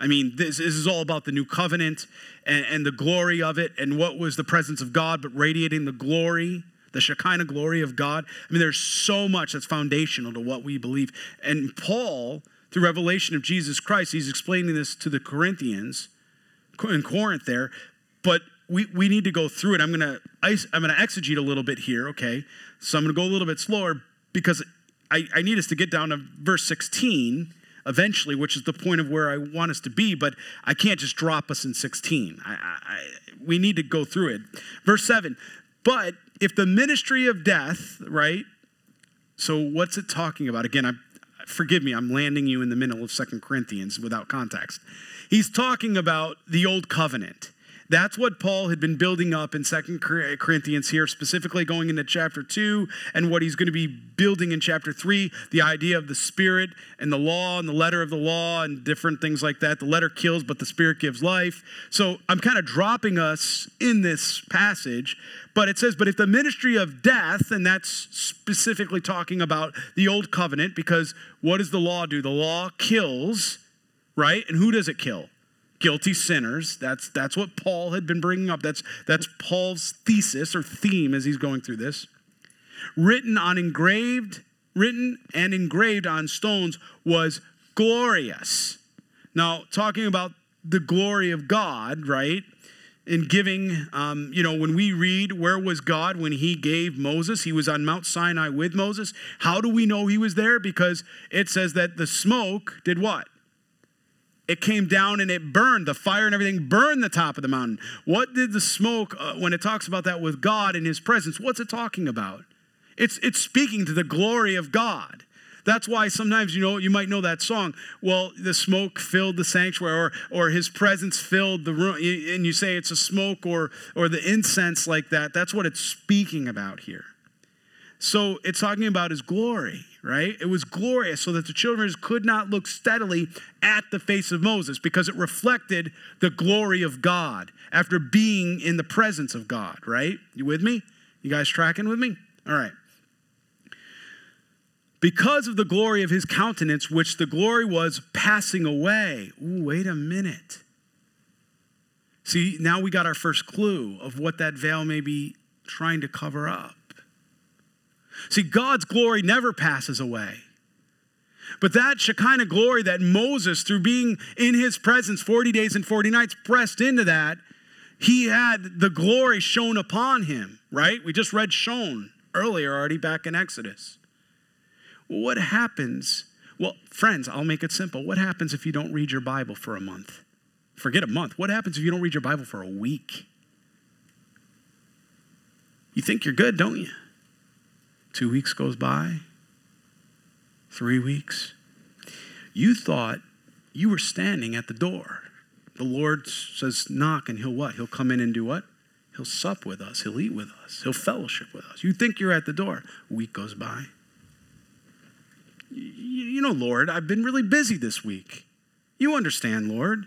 I mean, this is all about the new covenant and the glory of it and what was the presence of God, but radiating the glory, the Shekinah glory of God. I mean, there's so much that's foundational to what we believe. And Paul, through revelation of Jesus Christ, he's explaining this to the Corinthians in Corinth there, but we need to go through it. I'm going to exegete a little bit here, okay? So I'm going to go a little bit slower because I need us to get down to verse 16 eventually, which is the point of where I want us to be, but I can't just drop us in 16. We need to go through it. Verse 7, but if the ministry of death, right? So what's it talking about? Again, forgive me, I'm landing you in the middle of 2 Corinthians without context. He's talking about the old covenant. That's what Paul had been building up in 2 Corinthians here, specifically going into chapter 2 and what he's going to be building in chapter 3, the idea of the Spirit and the law and the letter of the law and different things like that. The letter kills, but the Spirit gives life. So I'm kind of dropping us in this passage, but it says, but if the ministry of death, and that's specifically talking about the old covenant, because what does the law do? The law kills, right? And who does it kill? Guilty sinners. That's what Paul had been bringing up. That's Paul's thesis or theme as he's going through this. Written and engraved on stones was glorious. Now, talking about the glory of God, right? in giving, when we read, where was God when he gave Moses? He was on Mount Sinai with Moses. How do we know he was there? Because it says that the smoke did what? It came down and it burned. The fire and everything burned the top of the mountain. What did the smoke, when it talks about that with God in his presence, what's it talking about? It's speaking to the glory of God. That's why sometimes, you might know that song. Well, the smoke filled the sanctuary or his presence filled the room. And you say it's a smoke or the incense like that. That's what it's speaking about here. So it's talking about his glory, right? It was glorious so that the children could not look steadily at the face of Moses because it reflected the glory of God after being in the presence of God, right? You with me? You guys tracking with me? All right. Because of the glory of his countenance, which the glory was passing away. Ooh, wait a minute. See, now we got our first clue of what that veil may be trying to cover up. See, God's glory never passes away. But that Shekinah glory that Moses, through being in his presence 40 days and 40 nights, pressed into that, he had the glory shone upon him, right? We just read shone earlier already back in Exodus. What happens? Well, friends, I'll make it simple. What happens if you don't read your Bible for a month? Forget a month. What happens if you don't read your Bible for a week? You think you're good, don't you? 2 weeks goes by. 3 weeks. You thought you were standing at the door. The Lord says, knock, and he'll what? He'll come in and do what? He'll sup with us. He'll eat with us. He'll fellowship with us. You think you're at the door. A week goes by. You know, Lord, I've been really busy this week. You understand, Lord.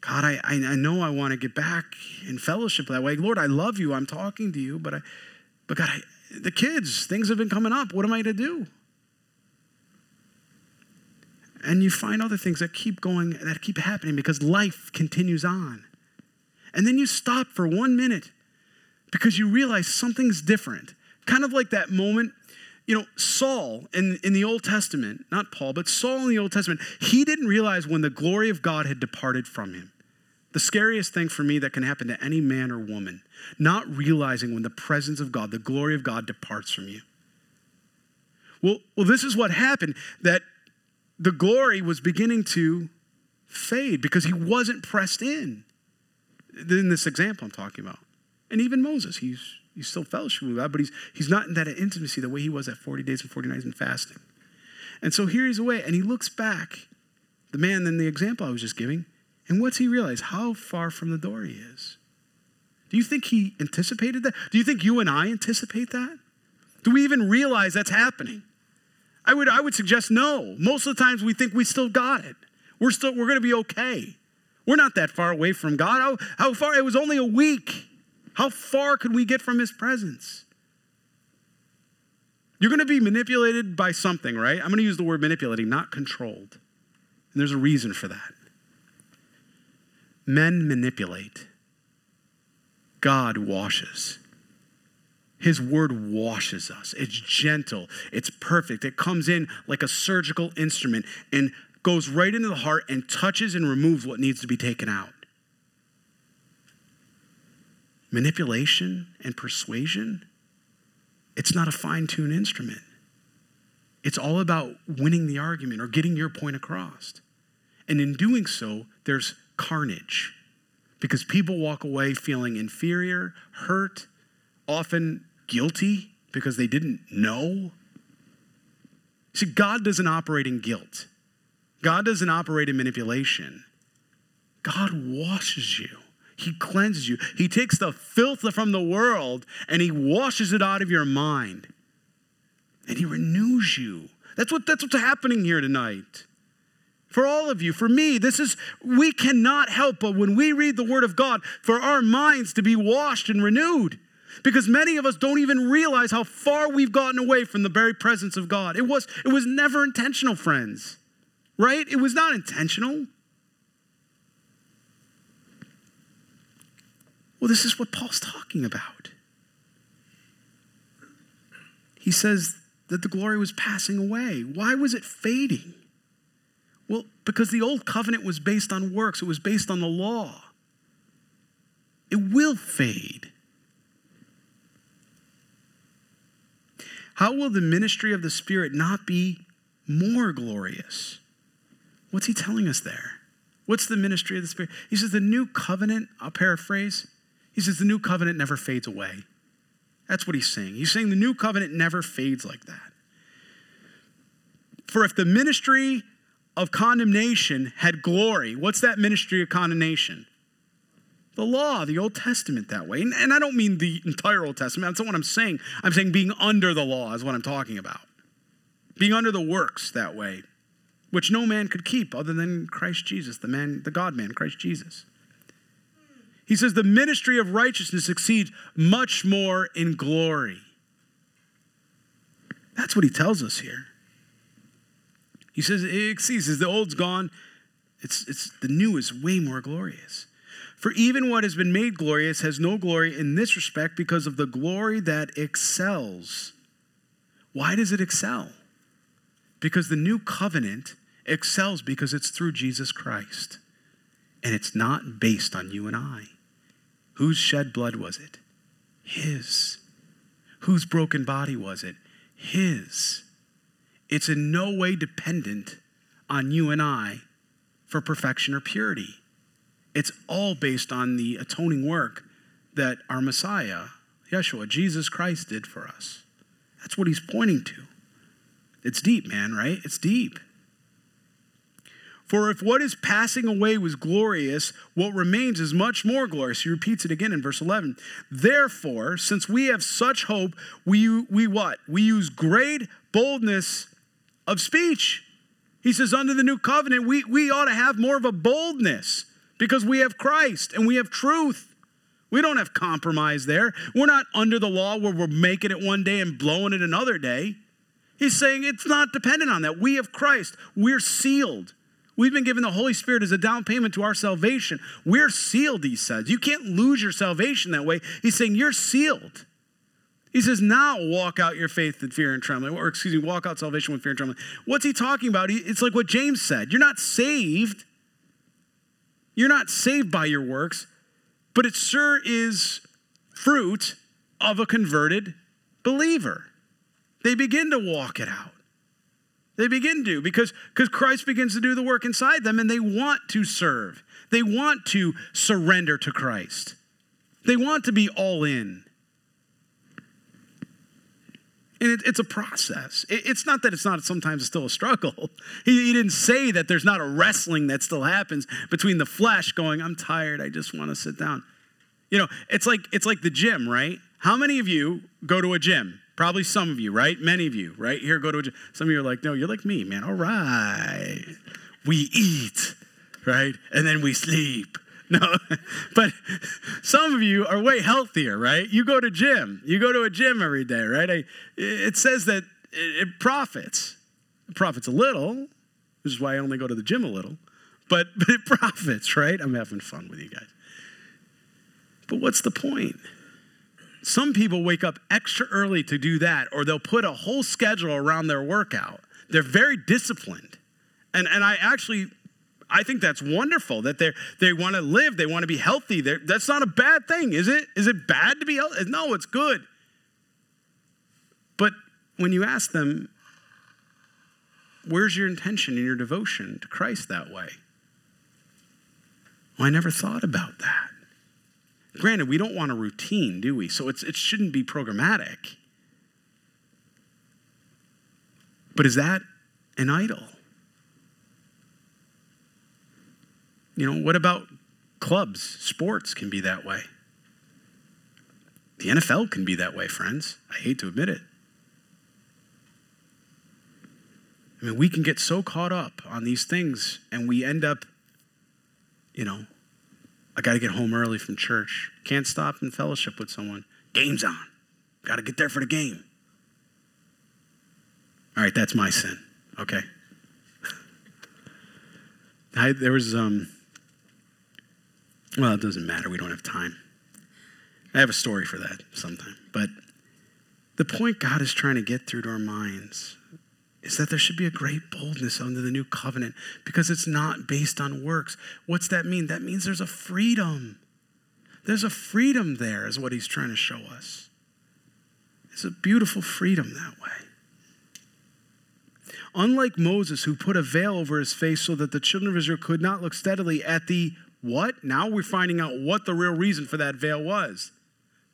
God, I know I want to get back in fellowship that way. Lord, I love you. I'm talking to you, but God, the kids, things have been coming up. What am I to do? And you find other things that keep going, that keep happening because life continues on. And then you stop for 1 minute because you realize something's different. Kind of like that moment, Saul in the Old Testament, not Paul, but Saul in the Old Testament, he didn't realize when the glory of God had departed from him. The scariest thing for me that can happen to any man or woman, not realizing when the presence of God, the glory of God departs from you. Well, this is what happened, that the glory was beginning to fade because he wasn't pressed in this example I'm talking about. And even Moses, he's still fellowship with God, but he's not in that intimacy the way he was at 40 days and 40 nights in fasting. And so here he's away, and he looks back, the man in the example I was just giving, and what's he realize? How far from the door he is. Do you think he anticipated that? Do you think you and I anticipate that? Do we even realize that's happening? I would suggest no. Most of the times we think we still got it. We're going to be okay. We're not that far away from God. How far? It was only a week. How far could we get from his presence? You're going to be manipulated by something, right? I'm going to use the word manipulating, not controlled. And there's a reason for that. Men manipulate. God washes. His word washes us. It's gentle. It's perfect. It comes in like a surgical instrument and goes right into the heart and touches and removes what needs to be taken out. Manipulation and persuasion, it's not a fine-tuned instrument. It's all about winning the argument or getting your point across. And in doing so, there's carnage because people walk away feeling inferior, hurt, often guilty because they didn't know. See, God doesn't operate in guilt. God doesn't operate in manipulation. God washes you. He cleanses you. He takes the filth from the world and he washes it out of your mind. And he renews you. That's what's happening here tonight. For all of you, for me, we cannot help but when we read the word of God for our minds to be washed and renewed. Because many of us don't even realize how far we've gotten away from the very presence of God. It was never intentional, friends. Right? It was not intentional. Well, this is what Paul's talking about. He says that the glory was passing away. Why was it fading? Well, because the old covenant was based on works. It was based on the law. It will fade. How will the ministry of the Spirit not be more glorious? What's he telling us there? What's the ministry of the Spirit? He says the new covenant, I'll paraphrase. He says the new covenant never fades away. That's what he's saying. He's saying the new covenant never fades like that. For if the ministry of condemnation had glory, what's that ministry of condemnation? The law, the Old Testament that way. And I don't mean the entire Old Testament. That's not what I'm saying. I'm saying being under the law is what I'm talking about. Being under the works that way, which no man could keep other than Christ Jesus, the man, the God-man, Christ Jesus. He says the ministry of righteousness exceeds much more in glory. That's what he tells us here. He says it exceeds. As the old's gone, it's the new is way more glorious. For even what has been made glorious has no glory in this respect because of the glory that excels. Why does it excel? Because the new covenant excels because it's through Jesus Christ. And it's not based on you and I. Whose shed blood was it? His. Whose broken body was it? His. It's in no way dependent on you and I for perfection or purity. It's all based on the atoning work that our Messiah, Yeshua, Jesus Christ did for us. That's what he's pointing to. It's deep, man, right? It's deep. For if what is passing away was glorious, what remains is much more glorious. He repeats it again in verse 11. Therefore, since we have such hope, we what? We use great boldness of speech. He says, under the new covenant, we ought to have more of a boldness because we have Christ and we have truth. We don't have compromise there. We're not under the law where we're making it one day and blowing it another day. He's saying it's not dependent on that. We have Christ. We're sealed. We've been given the Holy Spirit as a down payment to our salvation. We're sealed, he says. You can't lose your salvation that way. He's saying you're sealed. He says, now walk out your faith with fear and trembling, or excuse me, walk out salvation with fear and trembling. What's he talking about? It's like what James said. You're not saved. You're not saved by your works, but it sure is fruit of a converted believer. They begin to walk it out. They begin to, because Christ begins to do the work inside them, and they want to serve. They want to surrender to Christ. They want to be all in. And it's a process. It's not that it's not, sometimes it's still a struggle. He didn't say that there's not a wrestling that still happens between the flesh going, I'm tired, I just want to sit down. You know, it's like the gym, right? How many of you go to a gym? Probably some of you, right? Many of you, right? Here, go to a gym. Some of you are like, no, you're like me, man. All right. We eat, right? And then we sleep. No, but some of you are way healthier, right? You go to gym. You go to a gym every day, right? It says that it profits. It profits a little, which is why I only go to the gym a little. But it profits, right? I'm having fun with you guys. But what's the point? Some people wake up extra early to do that, or they'll put a whole schedule around their workout. They're very disciplined. And I think that's wonderful that they want to live, they want to be healthy. That's not a bad thing, is it? Is it bad to be healthy? No, it's good. But when you ask them, where's your intention and your devotion to Christ that way? Well, I never thought about that. Granted, we don't want a routine, do we? So it shouldn't be programmatic. But is that an idol? You know, what about clubs? Sports can be that way. The NFL can be that way, friends. I hate to admit it. I mean, we can get so caught up on these things and we end up, you know, I got to get home early from church. Can't stop in fellowship with someone. Game's on. Got to get there for the game. All right, that's my sin. Okay. There was, well, it doesn't matter. We don't have time. I have a story for that sometime. But the point God is trying to get through to our minds is that there should be a great boldness under the new covenant because it's not based on works. What's that mean? That means there's a freedom. There's a freedom there is what he's trying to show us. It's a beautiful freedom that way. Unlike Moses, who put a veil over his face so that the children of Israel could not look steadily at the what? Now we're finding out what the real reason for that veil was.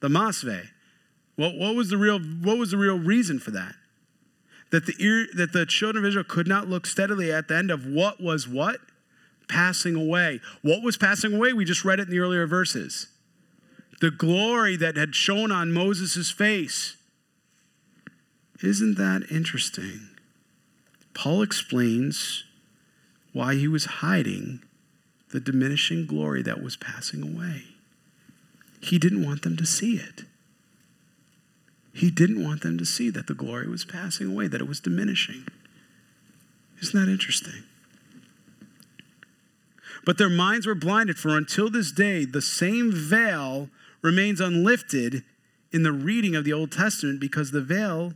The masveh. What was the real reason for that? That the children of Israel could not look steadily at the end of what was what? Passing away. What was passing away? We just read it in the earlier verses. The glory that had shone on Moses' face. Isn't that interesting? Paul explains why he was hiding the diminishing glory that was passing away. He didn't want them to see it. He didn't want them to see that the glory was passing away, that it was diminishing. Isn't that interesting? But their minds were blinded, for until this day, the same veil remains unlifted in the reading of the Old Testament because the veil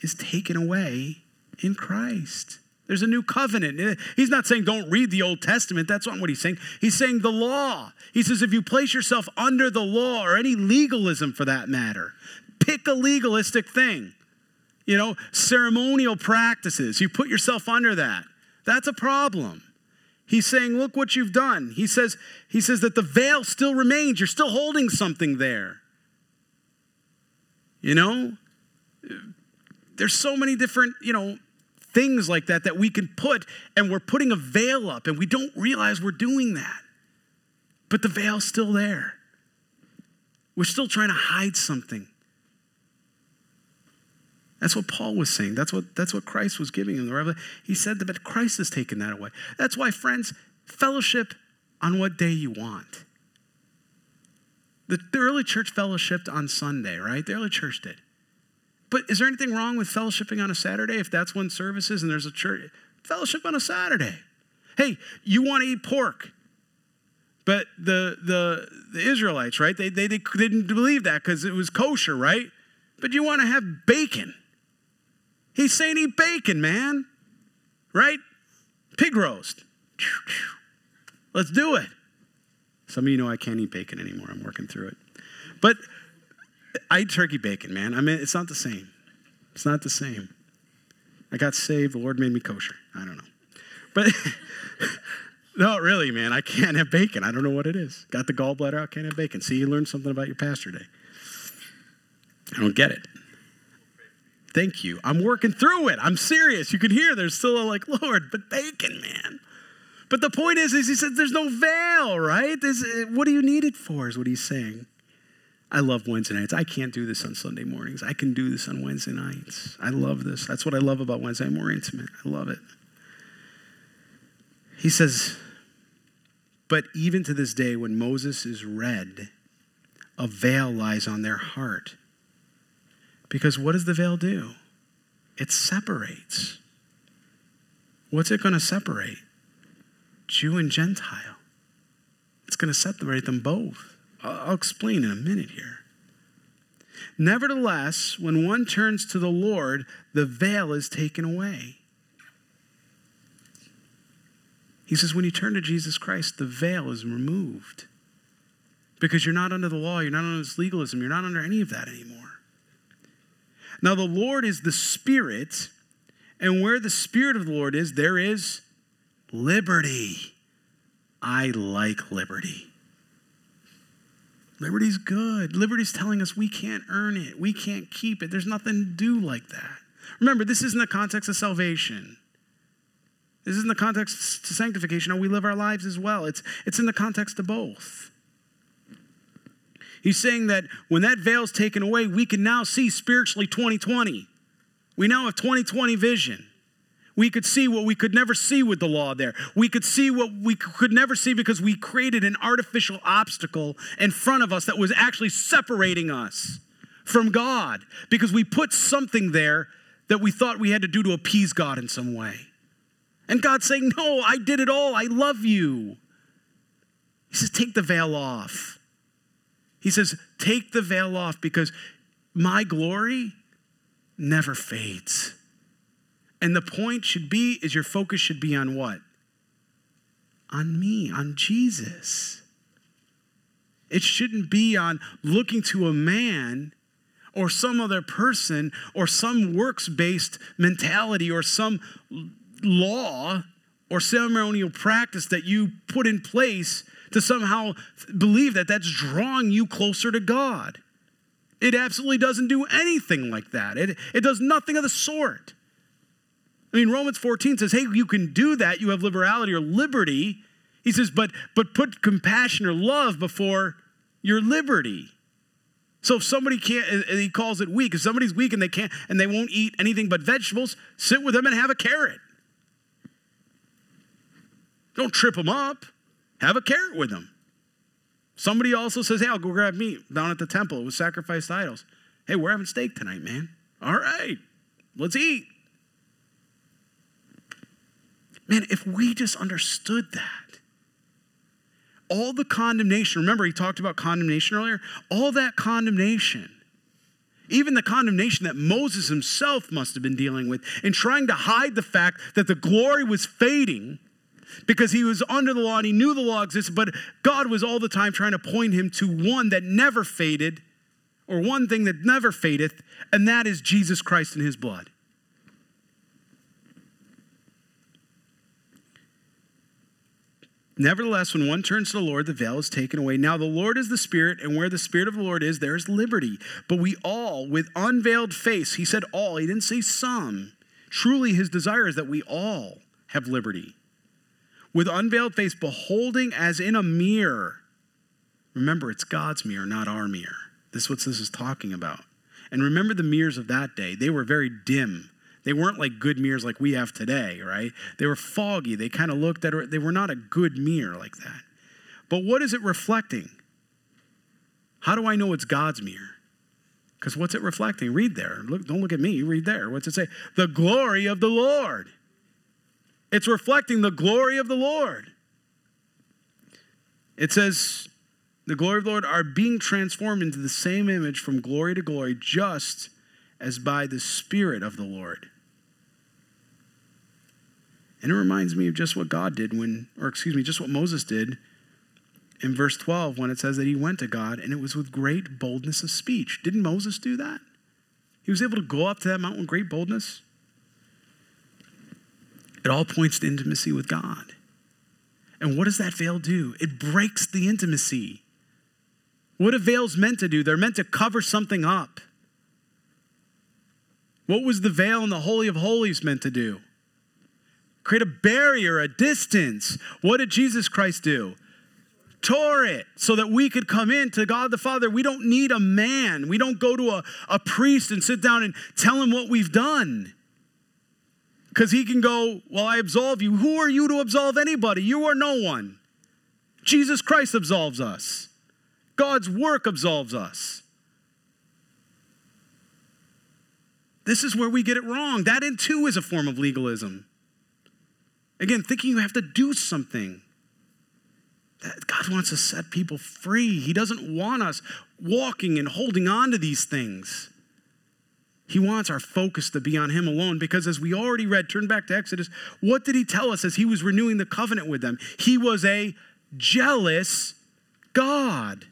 is taken away in Christ. There's a new covenant. He's not saying don't read the Old Testament. That's not what he's saying. He's saying the law. He says if you place yourself under the law or any legalism for that matter, pick a legalistic thing, ceremonial practices, you put yourself under that. That's a problem. He's saying, look what you've done. He says that the veil still remains. You're still holding something there. There's so many different, things like that we can put, and we're putting a veil up, and we don't realize we're doing that. But the veil's still there. We're still trying to hide something. That's what Paul was saying. That's what Christ was giving him. The revelation. He said that Christ has taken that away. That's why, friends, fellowship on what day you want. The early church fellowshiped on Sunday, right? The early church did. But is there anything wrong with fellowshipping on a Saturday if that's when service is and there's a church? Fellowship on a Saturday. Hey, you want to eat pork. But the Israelites, right? They didn't believe that because it was kosher, right? But you want to have bacon. He's saying eat bacon, man. Right? Pig roast. Let's do it. Some of you know I can't eat bacon anymore. I'm working through it. But I eat turkey bacon, man. I mean, it's not the same. It's not the same. I got saved. The Lord made me kosher. I don't know. But no, really, man, I can't have bacon. I don't know what it is. Got the gallbladder out, can't have bacon. See, you learned something about your pastor today. I don't get it. Thank you. I'm working through it. I'm serious. You can hear there's still a Lord, but bacon, man. But the point is he said there's no veil, right? What do you need it for is what he's saying. I love Wednesday nights. I can't do this on Sunday mornings. I can do this on Wednesday nights. I love this. That's what I love about Wednesday. I'm more intimate. I love it. He says, but even to this day when Moses is read, a veil lies on their heart. Because what does the veil do? It separates. What's it going to separate? Jew and Gentile. It's going to separate them both. I'll explain in a minute here. Nevertheless, when one turns to the Lord, the veil is taken away. He says, when you turn to Jesus Christ, the veil is removed. Because you're not under the law, you're not under this legalism, you're not under any of that anymore. Now, the Lord is the Spirit, and where the Spirit of the Lord is, there is liberty. I like liberty. Liberty's good. Liberty's telling us we can't earn it. We can't keep it. There's nothing to do like that. Remember, this isn't the context of salvation. This isn't the context to sanctification, how we live our lives as well. It's in the context of both. He's saying that when that veil's taken away, we can now see spiritually 20/20. We now have 20/20 vision. We could see what we could never see with the law there. We could see what we could never see because we created an artificial obstacle in front of us that was actually separating us from God because we put something there that we thought we had to do to appease God in some way. And God's saying, no, I did it all. I love you. He says, take the veil off. He says, take the veil off because my glory never fades. And the point should be, is your focus should be on what? On me, on Jesus. It shouldn't be on looking to a man or some other person or some works-based mentality or some law or ceremonial practice that you put in place to somehow believe that that's drawing you closer to God. It absolutely doesn't do anything like that. It does nothing of the sort. I mean, Romans 14 says, hey, you can do that. You have liberality or liberty. He says, but put compassion or love before your liberty. So if somebody can't, he calls it weak. If somebody's weak and they can't, and they won't eat anything but vegetables, sit with them and have a carrot. Don't trip them up. Have a carrot with them. Somebody also says, hey, I'll go grab meat down at the temple. It was sacrificed to idols. Hey, we're having steak tonight, man. All right, let's eat. Man, if we just understood that, all the condemnation, remember he talked about condemnation earlier, all that condemnation, even the condemnation that Moses himself must have been dealing with in trying to hide the fact that the glory was fading because he was under the law and he knew the law existed, but God was all the time trying to point him to one that never faded or one thing that never fadeth, and that is Jesus Christ and his blood. Nevertheless, when one turns to the Lord, the veil is taken away. Now the Lord is the Spirit, and where the Spirit of the Lord is, there is liberty. But we all, with unveiled face, he said all, he didn't say some. Truly his desire is that we all have liberty. With unveiled face, beholding as in a mirror. Remember, it's God's mirror, not our mirror. This is what this is talking about. And remember the mirrors of that day. They were very dim. They weren't like good mirrors like we have today, right? They were foggy. They kind of looked at it. They were not a good mirror like that. But what is it reflecting? How do I know it's God's mirror? Because what's it reflecting? Read there. Look, don't look at me. Read there. What's it say? The glory of the Lord. It's reflecting the glory of the Lord. It says, the glory of the Lord are being transformed into the same image from glory to glory, just as by the Spirit of the Lord. And it reminds me of just what God did just what Moses did in verse 12 when it says that he went to God and it was with great boldness of speech. Didn't Moses do that? He was able to go up to that mountain with great boldness. It all points to intimacy with God. And what does that veil do? It breaks the intimacy. What are veils meant to do? They're meant to cover something up. What was the veil in the Holy of Holies meant to do? Create a barrier, a distance. What did Jesus Christ do? Tore it so that we could come in to God the Father. We don't need a man. We don't go to a priest and sit down and tell him what we've done. Because he can go, well, I absolve you. Who are you to absolve anybody? You are no one. Jesus Christ absolves us. God's work absolves us. This is where we get it wrong. That in too is a form of legalism. Again, thinking you have to do something. God wants to set people free. He doesn't want us walking and holding on to these things. He wants our focus to be on him alone because as we already read, turn back to Exodus, what did he tell us as he was renewing the covenant with them? He was a jealous God.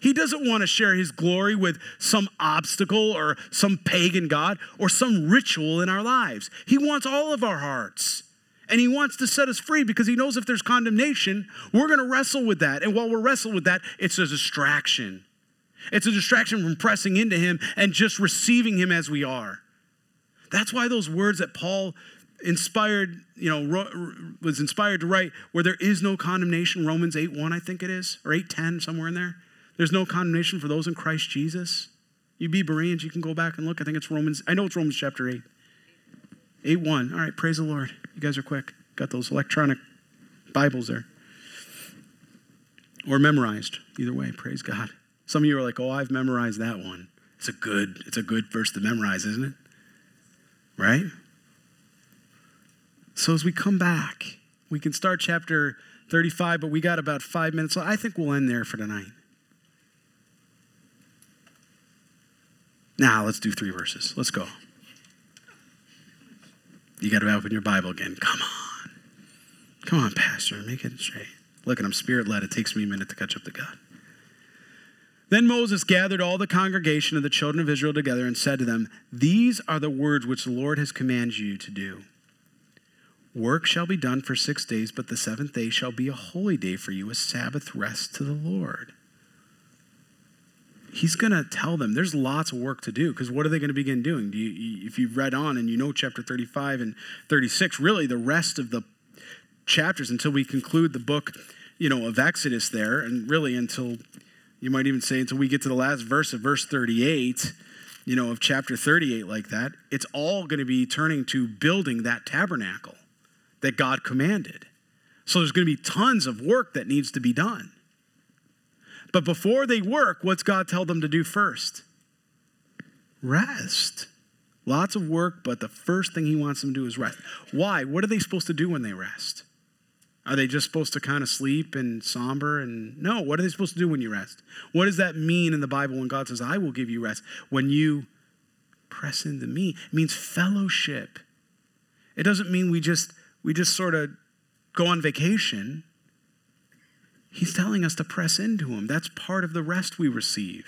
He doesn't want to share his glory with some obstacle or some pagan god or some ritual in our lives. He wants all of our hearts, and he wants to set us free because he knows if there's condemnation, we're going to wrestle with that. And while we're wrestling with that, it's a distraction. It's a distraction from pressing into him and just receiving him as we are. That's why those words that Paul was inspired to write, where there is no condemnation, Romans 8:1, I think it is, or 8:10, somewhere in there. There's no condemnation for those in Christ Jesus. You be Bereans, you can go back and look. I think it's Romans. I know it's Romans chapter 8:1. All right, praise the Lord. You guys are quick. Got those electronic Bibles there. Or memorized. Either way, praise God. Some of you are like, oh, I've memorized that one. It's a good verse to memorize, isn't it? Right? So as we come back, we can start chapter 35, but we got about 5 minutes left. I think we'll end there for tonight. Now, let's do 3 verses. Let's go. You got to open your Bible again. Come on, Pastor, make it straight. Look, and I'm spirit-led. It takes me a minute to catch up to God. Then Moses gathered all the congregation of the children of Israel together and said to them, "These are the words which the Lord has commanded you to do. Work shall be done for 6 days, but the seventh day shall be a holy day for you, a Sabbath rest to the Lord." He's going to tell them there's lots of work to do, because what are they going to begin doing? If you've read on and you know chapter 35 and 36, really the rest of the chapters until we conclude the book, of Exodus there, and really until, you might even say, until we get to the last verse of verse 38, of chapter 38 like that, it's all going to be turning to building that tabernacle that God commanded. So there's going to be tons of work that needs to be done. But before they work, what's God tell them to do first? Rest. Lots of work, but the first thing he wants them to do is rest. Why? What are they supposed to do when they rest? Are they just supposed to kind of sleep and somber? And no, what are they supposed to do when you rest? What does that mean in the Bible when God says, "I will give you rest"? When you press into me, it means fellowship. It doesn't mean we just sort of go on vacation. He's telling us to press into him. That's part of the rest we receive.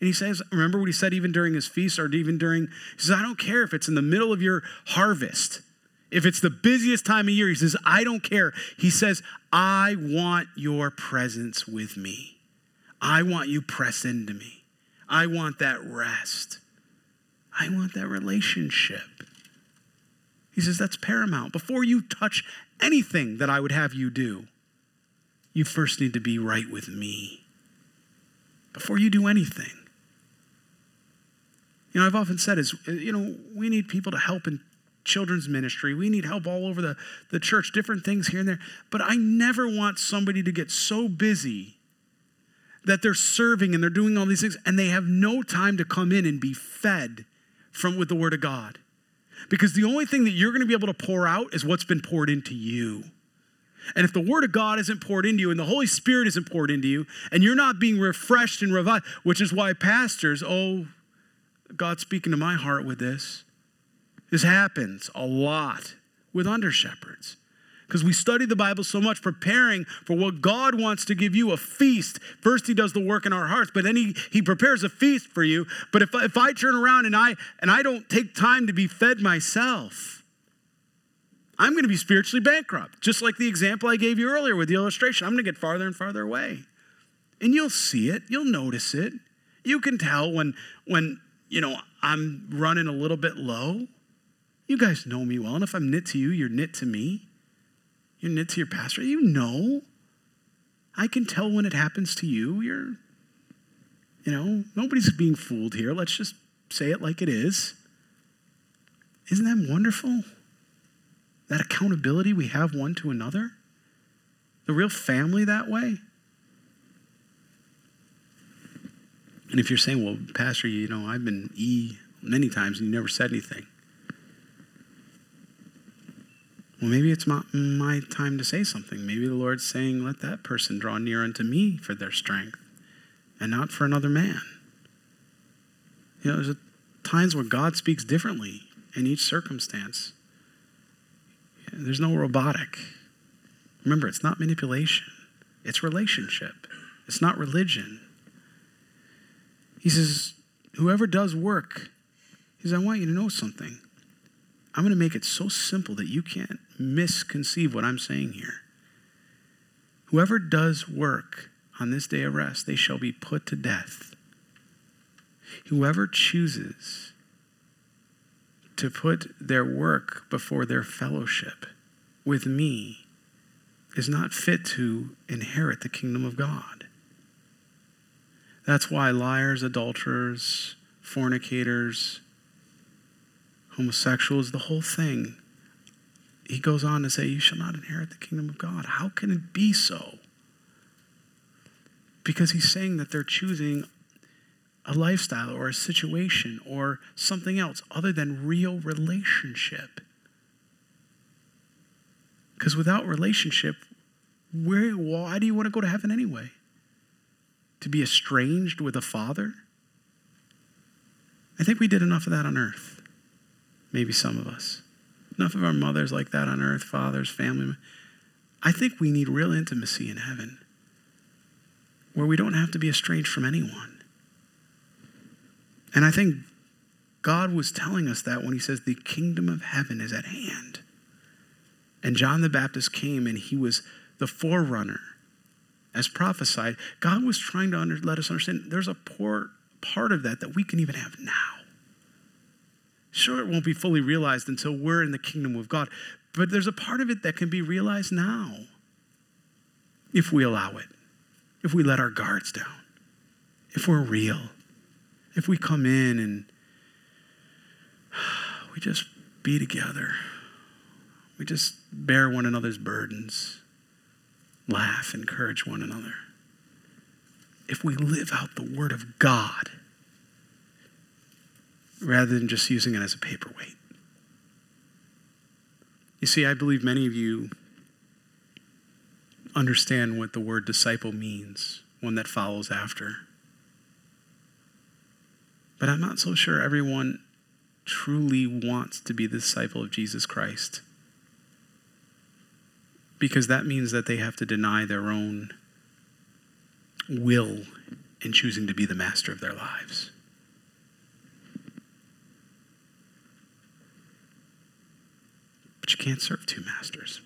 And he says, remember what he said even during his feast, or even during, he says, I don't care if it's in the middle of your harvest. If it's the busiest time of year, he says, I don't care. He says, I want your presence with me. I want you press into me. I want that rest. I want that relationship. He says, that's paramount. Before you touch anything that I would have you do, you first need to be right with me before you do anything. I've often said is, we need people to help in children's ministry. We need help all over the church, different things here and there. But I never want somebody to get so busy that they're serving and they're doing all these things and they have no time to come in and be fed with the Word of God. Because the only thing that you're going to be able to pour out is what's been poured into you. And if the Word of God isn't poured into you and the Holy Spirit isn't poured into you and you're not being refreshed and revived, which is why pastors, God's speaking to my heart with this. This happens a lot with under-shepherds because we study the Bible so much preparing for what God wants to give you, a feast. First, he does the work in our hearts, but then he prepares a feast for you. But if I turn around and I don't take time to be fed myself, I'm going to be spiritually bankrupt, just like the example I gave you earlier with the illustration. I'm going to get farther and farther away. And you'll see it. You'll notice it. You can tell when I'm running a little bit low. You guys know me well, and if I'm knit to you, you're knit to me. You're knit to your pastor. You know. I can tell when it happens to you. Nobody's being fooled here. Let's just say it like it is. Isn't that wonderful? That accountability we have one to another, the real family that way. And if you're saying, well, Pastor, I've been many times and you never said anything. Well, maybe it's not my time to say something. Maybe the Lord's saying, let that person draw near unto me for their strength and not for another man. There's times where God speaks differently in each circumstance. There's no robotic. Remember, it's not manipulation. It's relationship. It's not religion. He says, whoever does work, he says, I want you to know something. I'm going to make it so simple that you can't misconceive what I'm saying here. Whoever does work on this day of rest, they shall be put to death. Whoever chooses to put their work before their fellowship with me is not fit to inherit the kingdom of God. That's why liars, adulterers, fornicators, homosexuals, the whole thing, he goes on to say, you shall not inherit the kingdom of God. How can it be so? Because he's saying that they're choosing a lifestyle or a situation or something else other than real relationship. Because without relationship, why do you want to go to heaven anyway? To be estranged with a father? I think we did enough of that on earth. Maybe some of us. enough of our mothers like that on earth, fathers, family. I think we need real intimacy in heaven where we don't have to be estranged from anyone. And I think God was telling us that when he says the kingdom of heaven is at hand. And John the Baptist came and he was the forerunner as prophesied. God was trying to let us understand there's a poor part of that we can even have now. Sure, it won't be fully realized until we're in the kingdom of God, but there's a part of it that can be realized now if we allow it, if we let our guards down, if we're real, if we come in and we just be together, we just bear one another's burdens, laugh, encourage one another. If we live out the word of God, rather than just using it as a paperweight. You see, I believe many of you understand what the word disciple means, one that follows after. But I'm not so sure everyone truly wants to be the disciple of Jesus Christ, because that means that they have to deny their own will in choosing to be the master of their lives. But you can't serve two masters.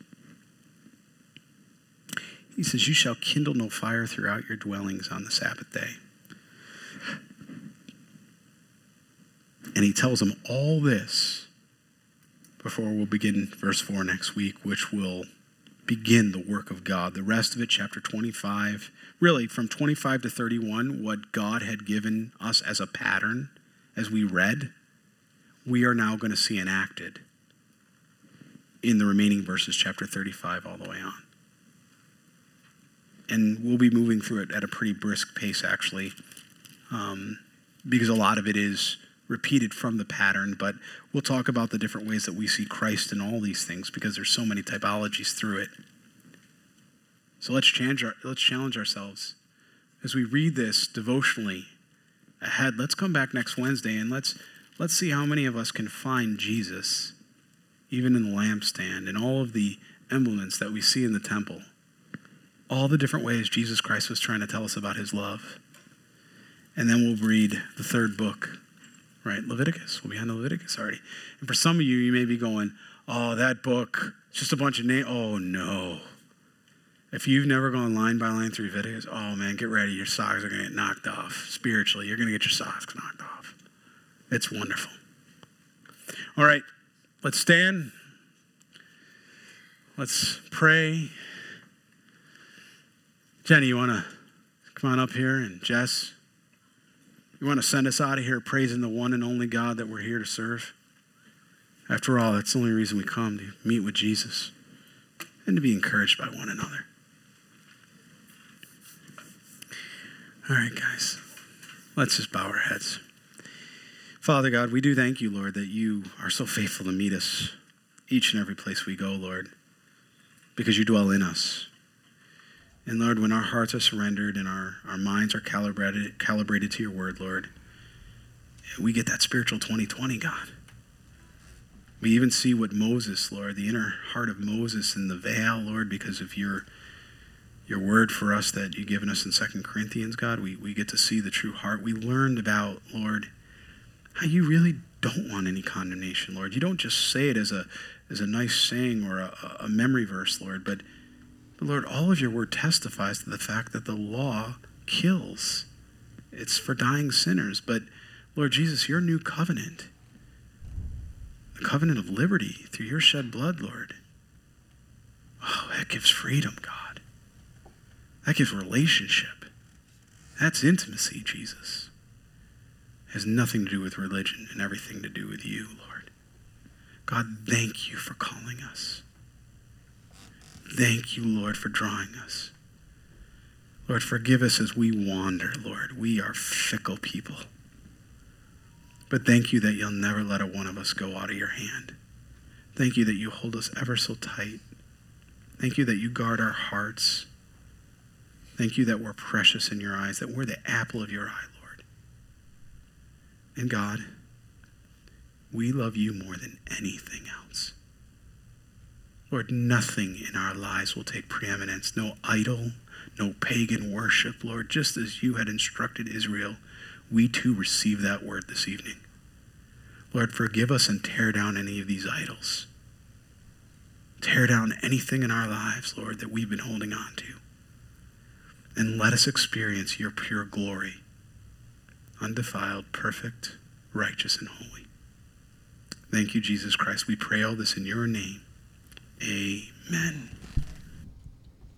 He says, you shall kindle no fire throughout your dwellings on the Sabbath day. And he tells them all this before we'll begin verse 4 next week, which will begin the work of God. The rest of it, chapter 25, really from 25 to 31, what God had given us as a pattern, as we read, we are now going to see enacted in the remaining verses, chapter 35, all the way on. And we'll be moving through it at a pretty brisk pace, actually, because a lot of it is repeated from the pattern, but we'll talk about the different ways that we see Christ in all these things, because there's so many typologies through it. So let's challenge ourselves. As we read this devotionally ahead, let's come back next Wednesday and let's see how many of us can find Jesus even in the lampstand and all of the emblems that we see in the temple, all the different ways Jesus Christ was trying to tell us about his love. And then we'll read the third book, right? Leviticus. We'll be on to Leviticus already. And for some of you, you may be going, oh, that book, it's just a bunch of names. Oh, no. If you've never gone line by line through Leviticus, oh, man, get ready. Your socks are going to get knocked off. Spiritually, you're going to get your socks knocked off. It's wonderful. All right. Let's stand. Let's pray. Jenny, you want to come on up here? And Jess, you want to send us out of here praising the one and only God that we're here to serve? After all, that's the only reason we come, to meet with Jesus and to be encouraged by one another. All right, guys, let's just bow our heads. Father God, we do thank you, Lord, that you are so faithful to meet us each and every place we go, Lord, because you dwell in us. And Lord, when our hearts are surrendered and our minds are calibrated to your word, Lord, we get that spiritual 2020, God. We even see what Moses, Lord, the inner heart of Moses in the veil, Lord, because of your word for us that you've given us in 2 Corinthians, God, we get to see the true heart. We learned about, Lord, how you really don't want any condemnation, Lord. You don't just say it as a nice saying or a memory verse, Lord, but Lord, all of your word testifies to the fact that the law kills. It's for dying sinners. But Lord Jesus, your new covenant, the covenant of liberty through your shed blood, Lord, oh, that gives freedom, God. That gives relationship. That's intimacy, Jesus. Has nothing to do with religion and everything to do with you, Lord. God, thank you for calling us. Thank you, Lord, for drawing us. Lord, forgive us as we wander, Lord. We are fickle people. But thank you that you'll never let a one of us go out of your hand. Thank you that you hold us ever so tight. Thank you that you guard our hearts. Thank you that we're precious in your eyes, that we're the apple of your eye, Lord. And God, we love you more than anything else. Lord, nothing in our lives will take preeminence. No idol, no pagan worship, Lord. Just as you had instructed Israel, we too receive that word this evening. Lord, forgive us and tear down any of these idols. Tear down anything in our lives, Lord, that we've been holding on to. And let us experience your pure glory, undefiled, perfect, righteous, and holy. Thank you, Jesus Christ. We pray all this in your name.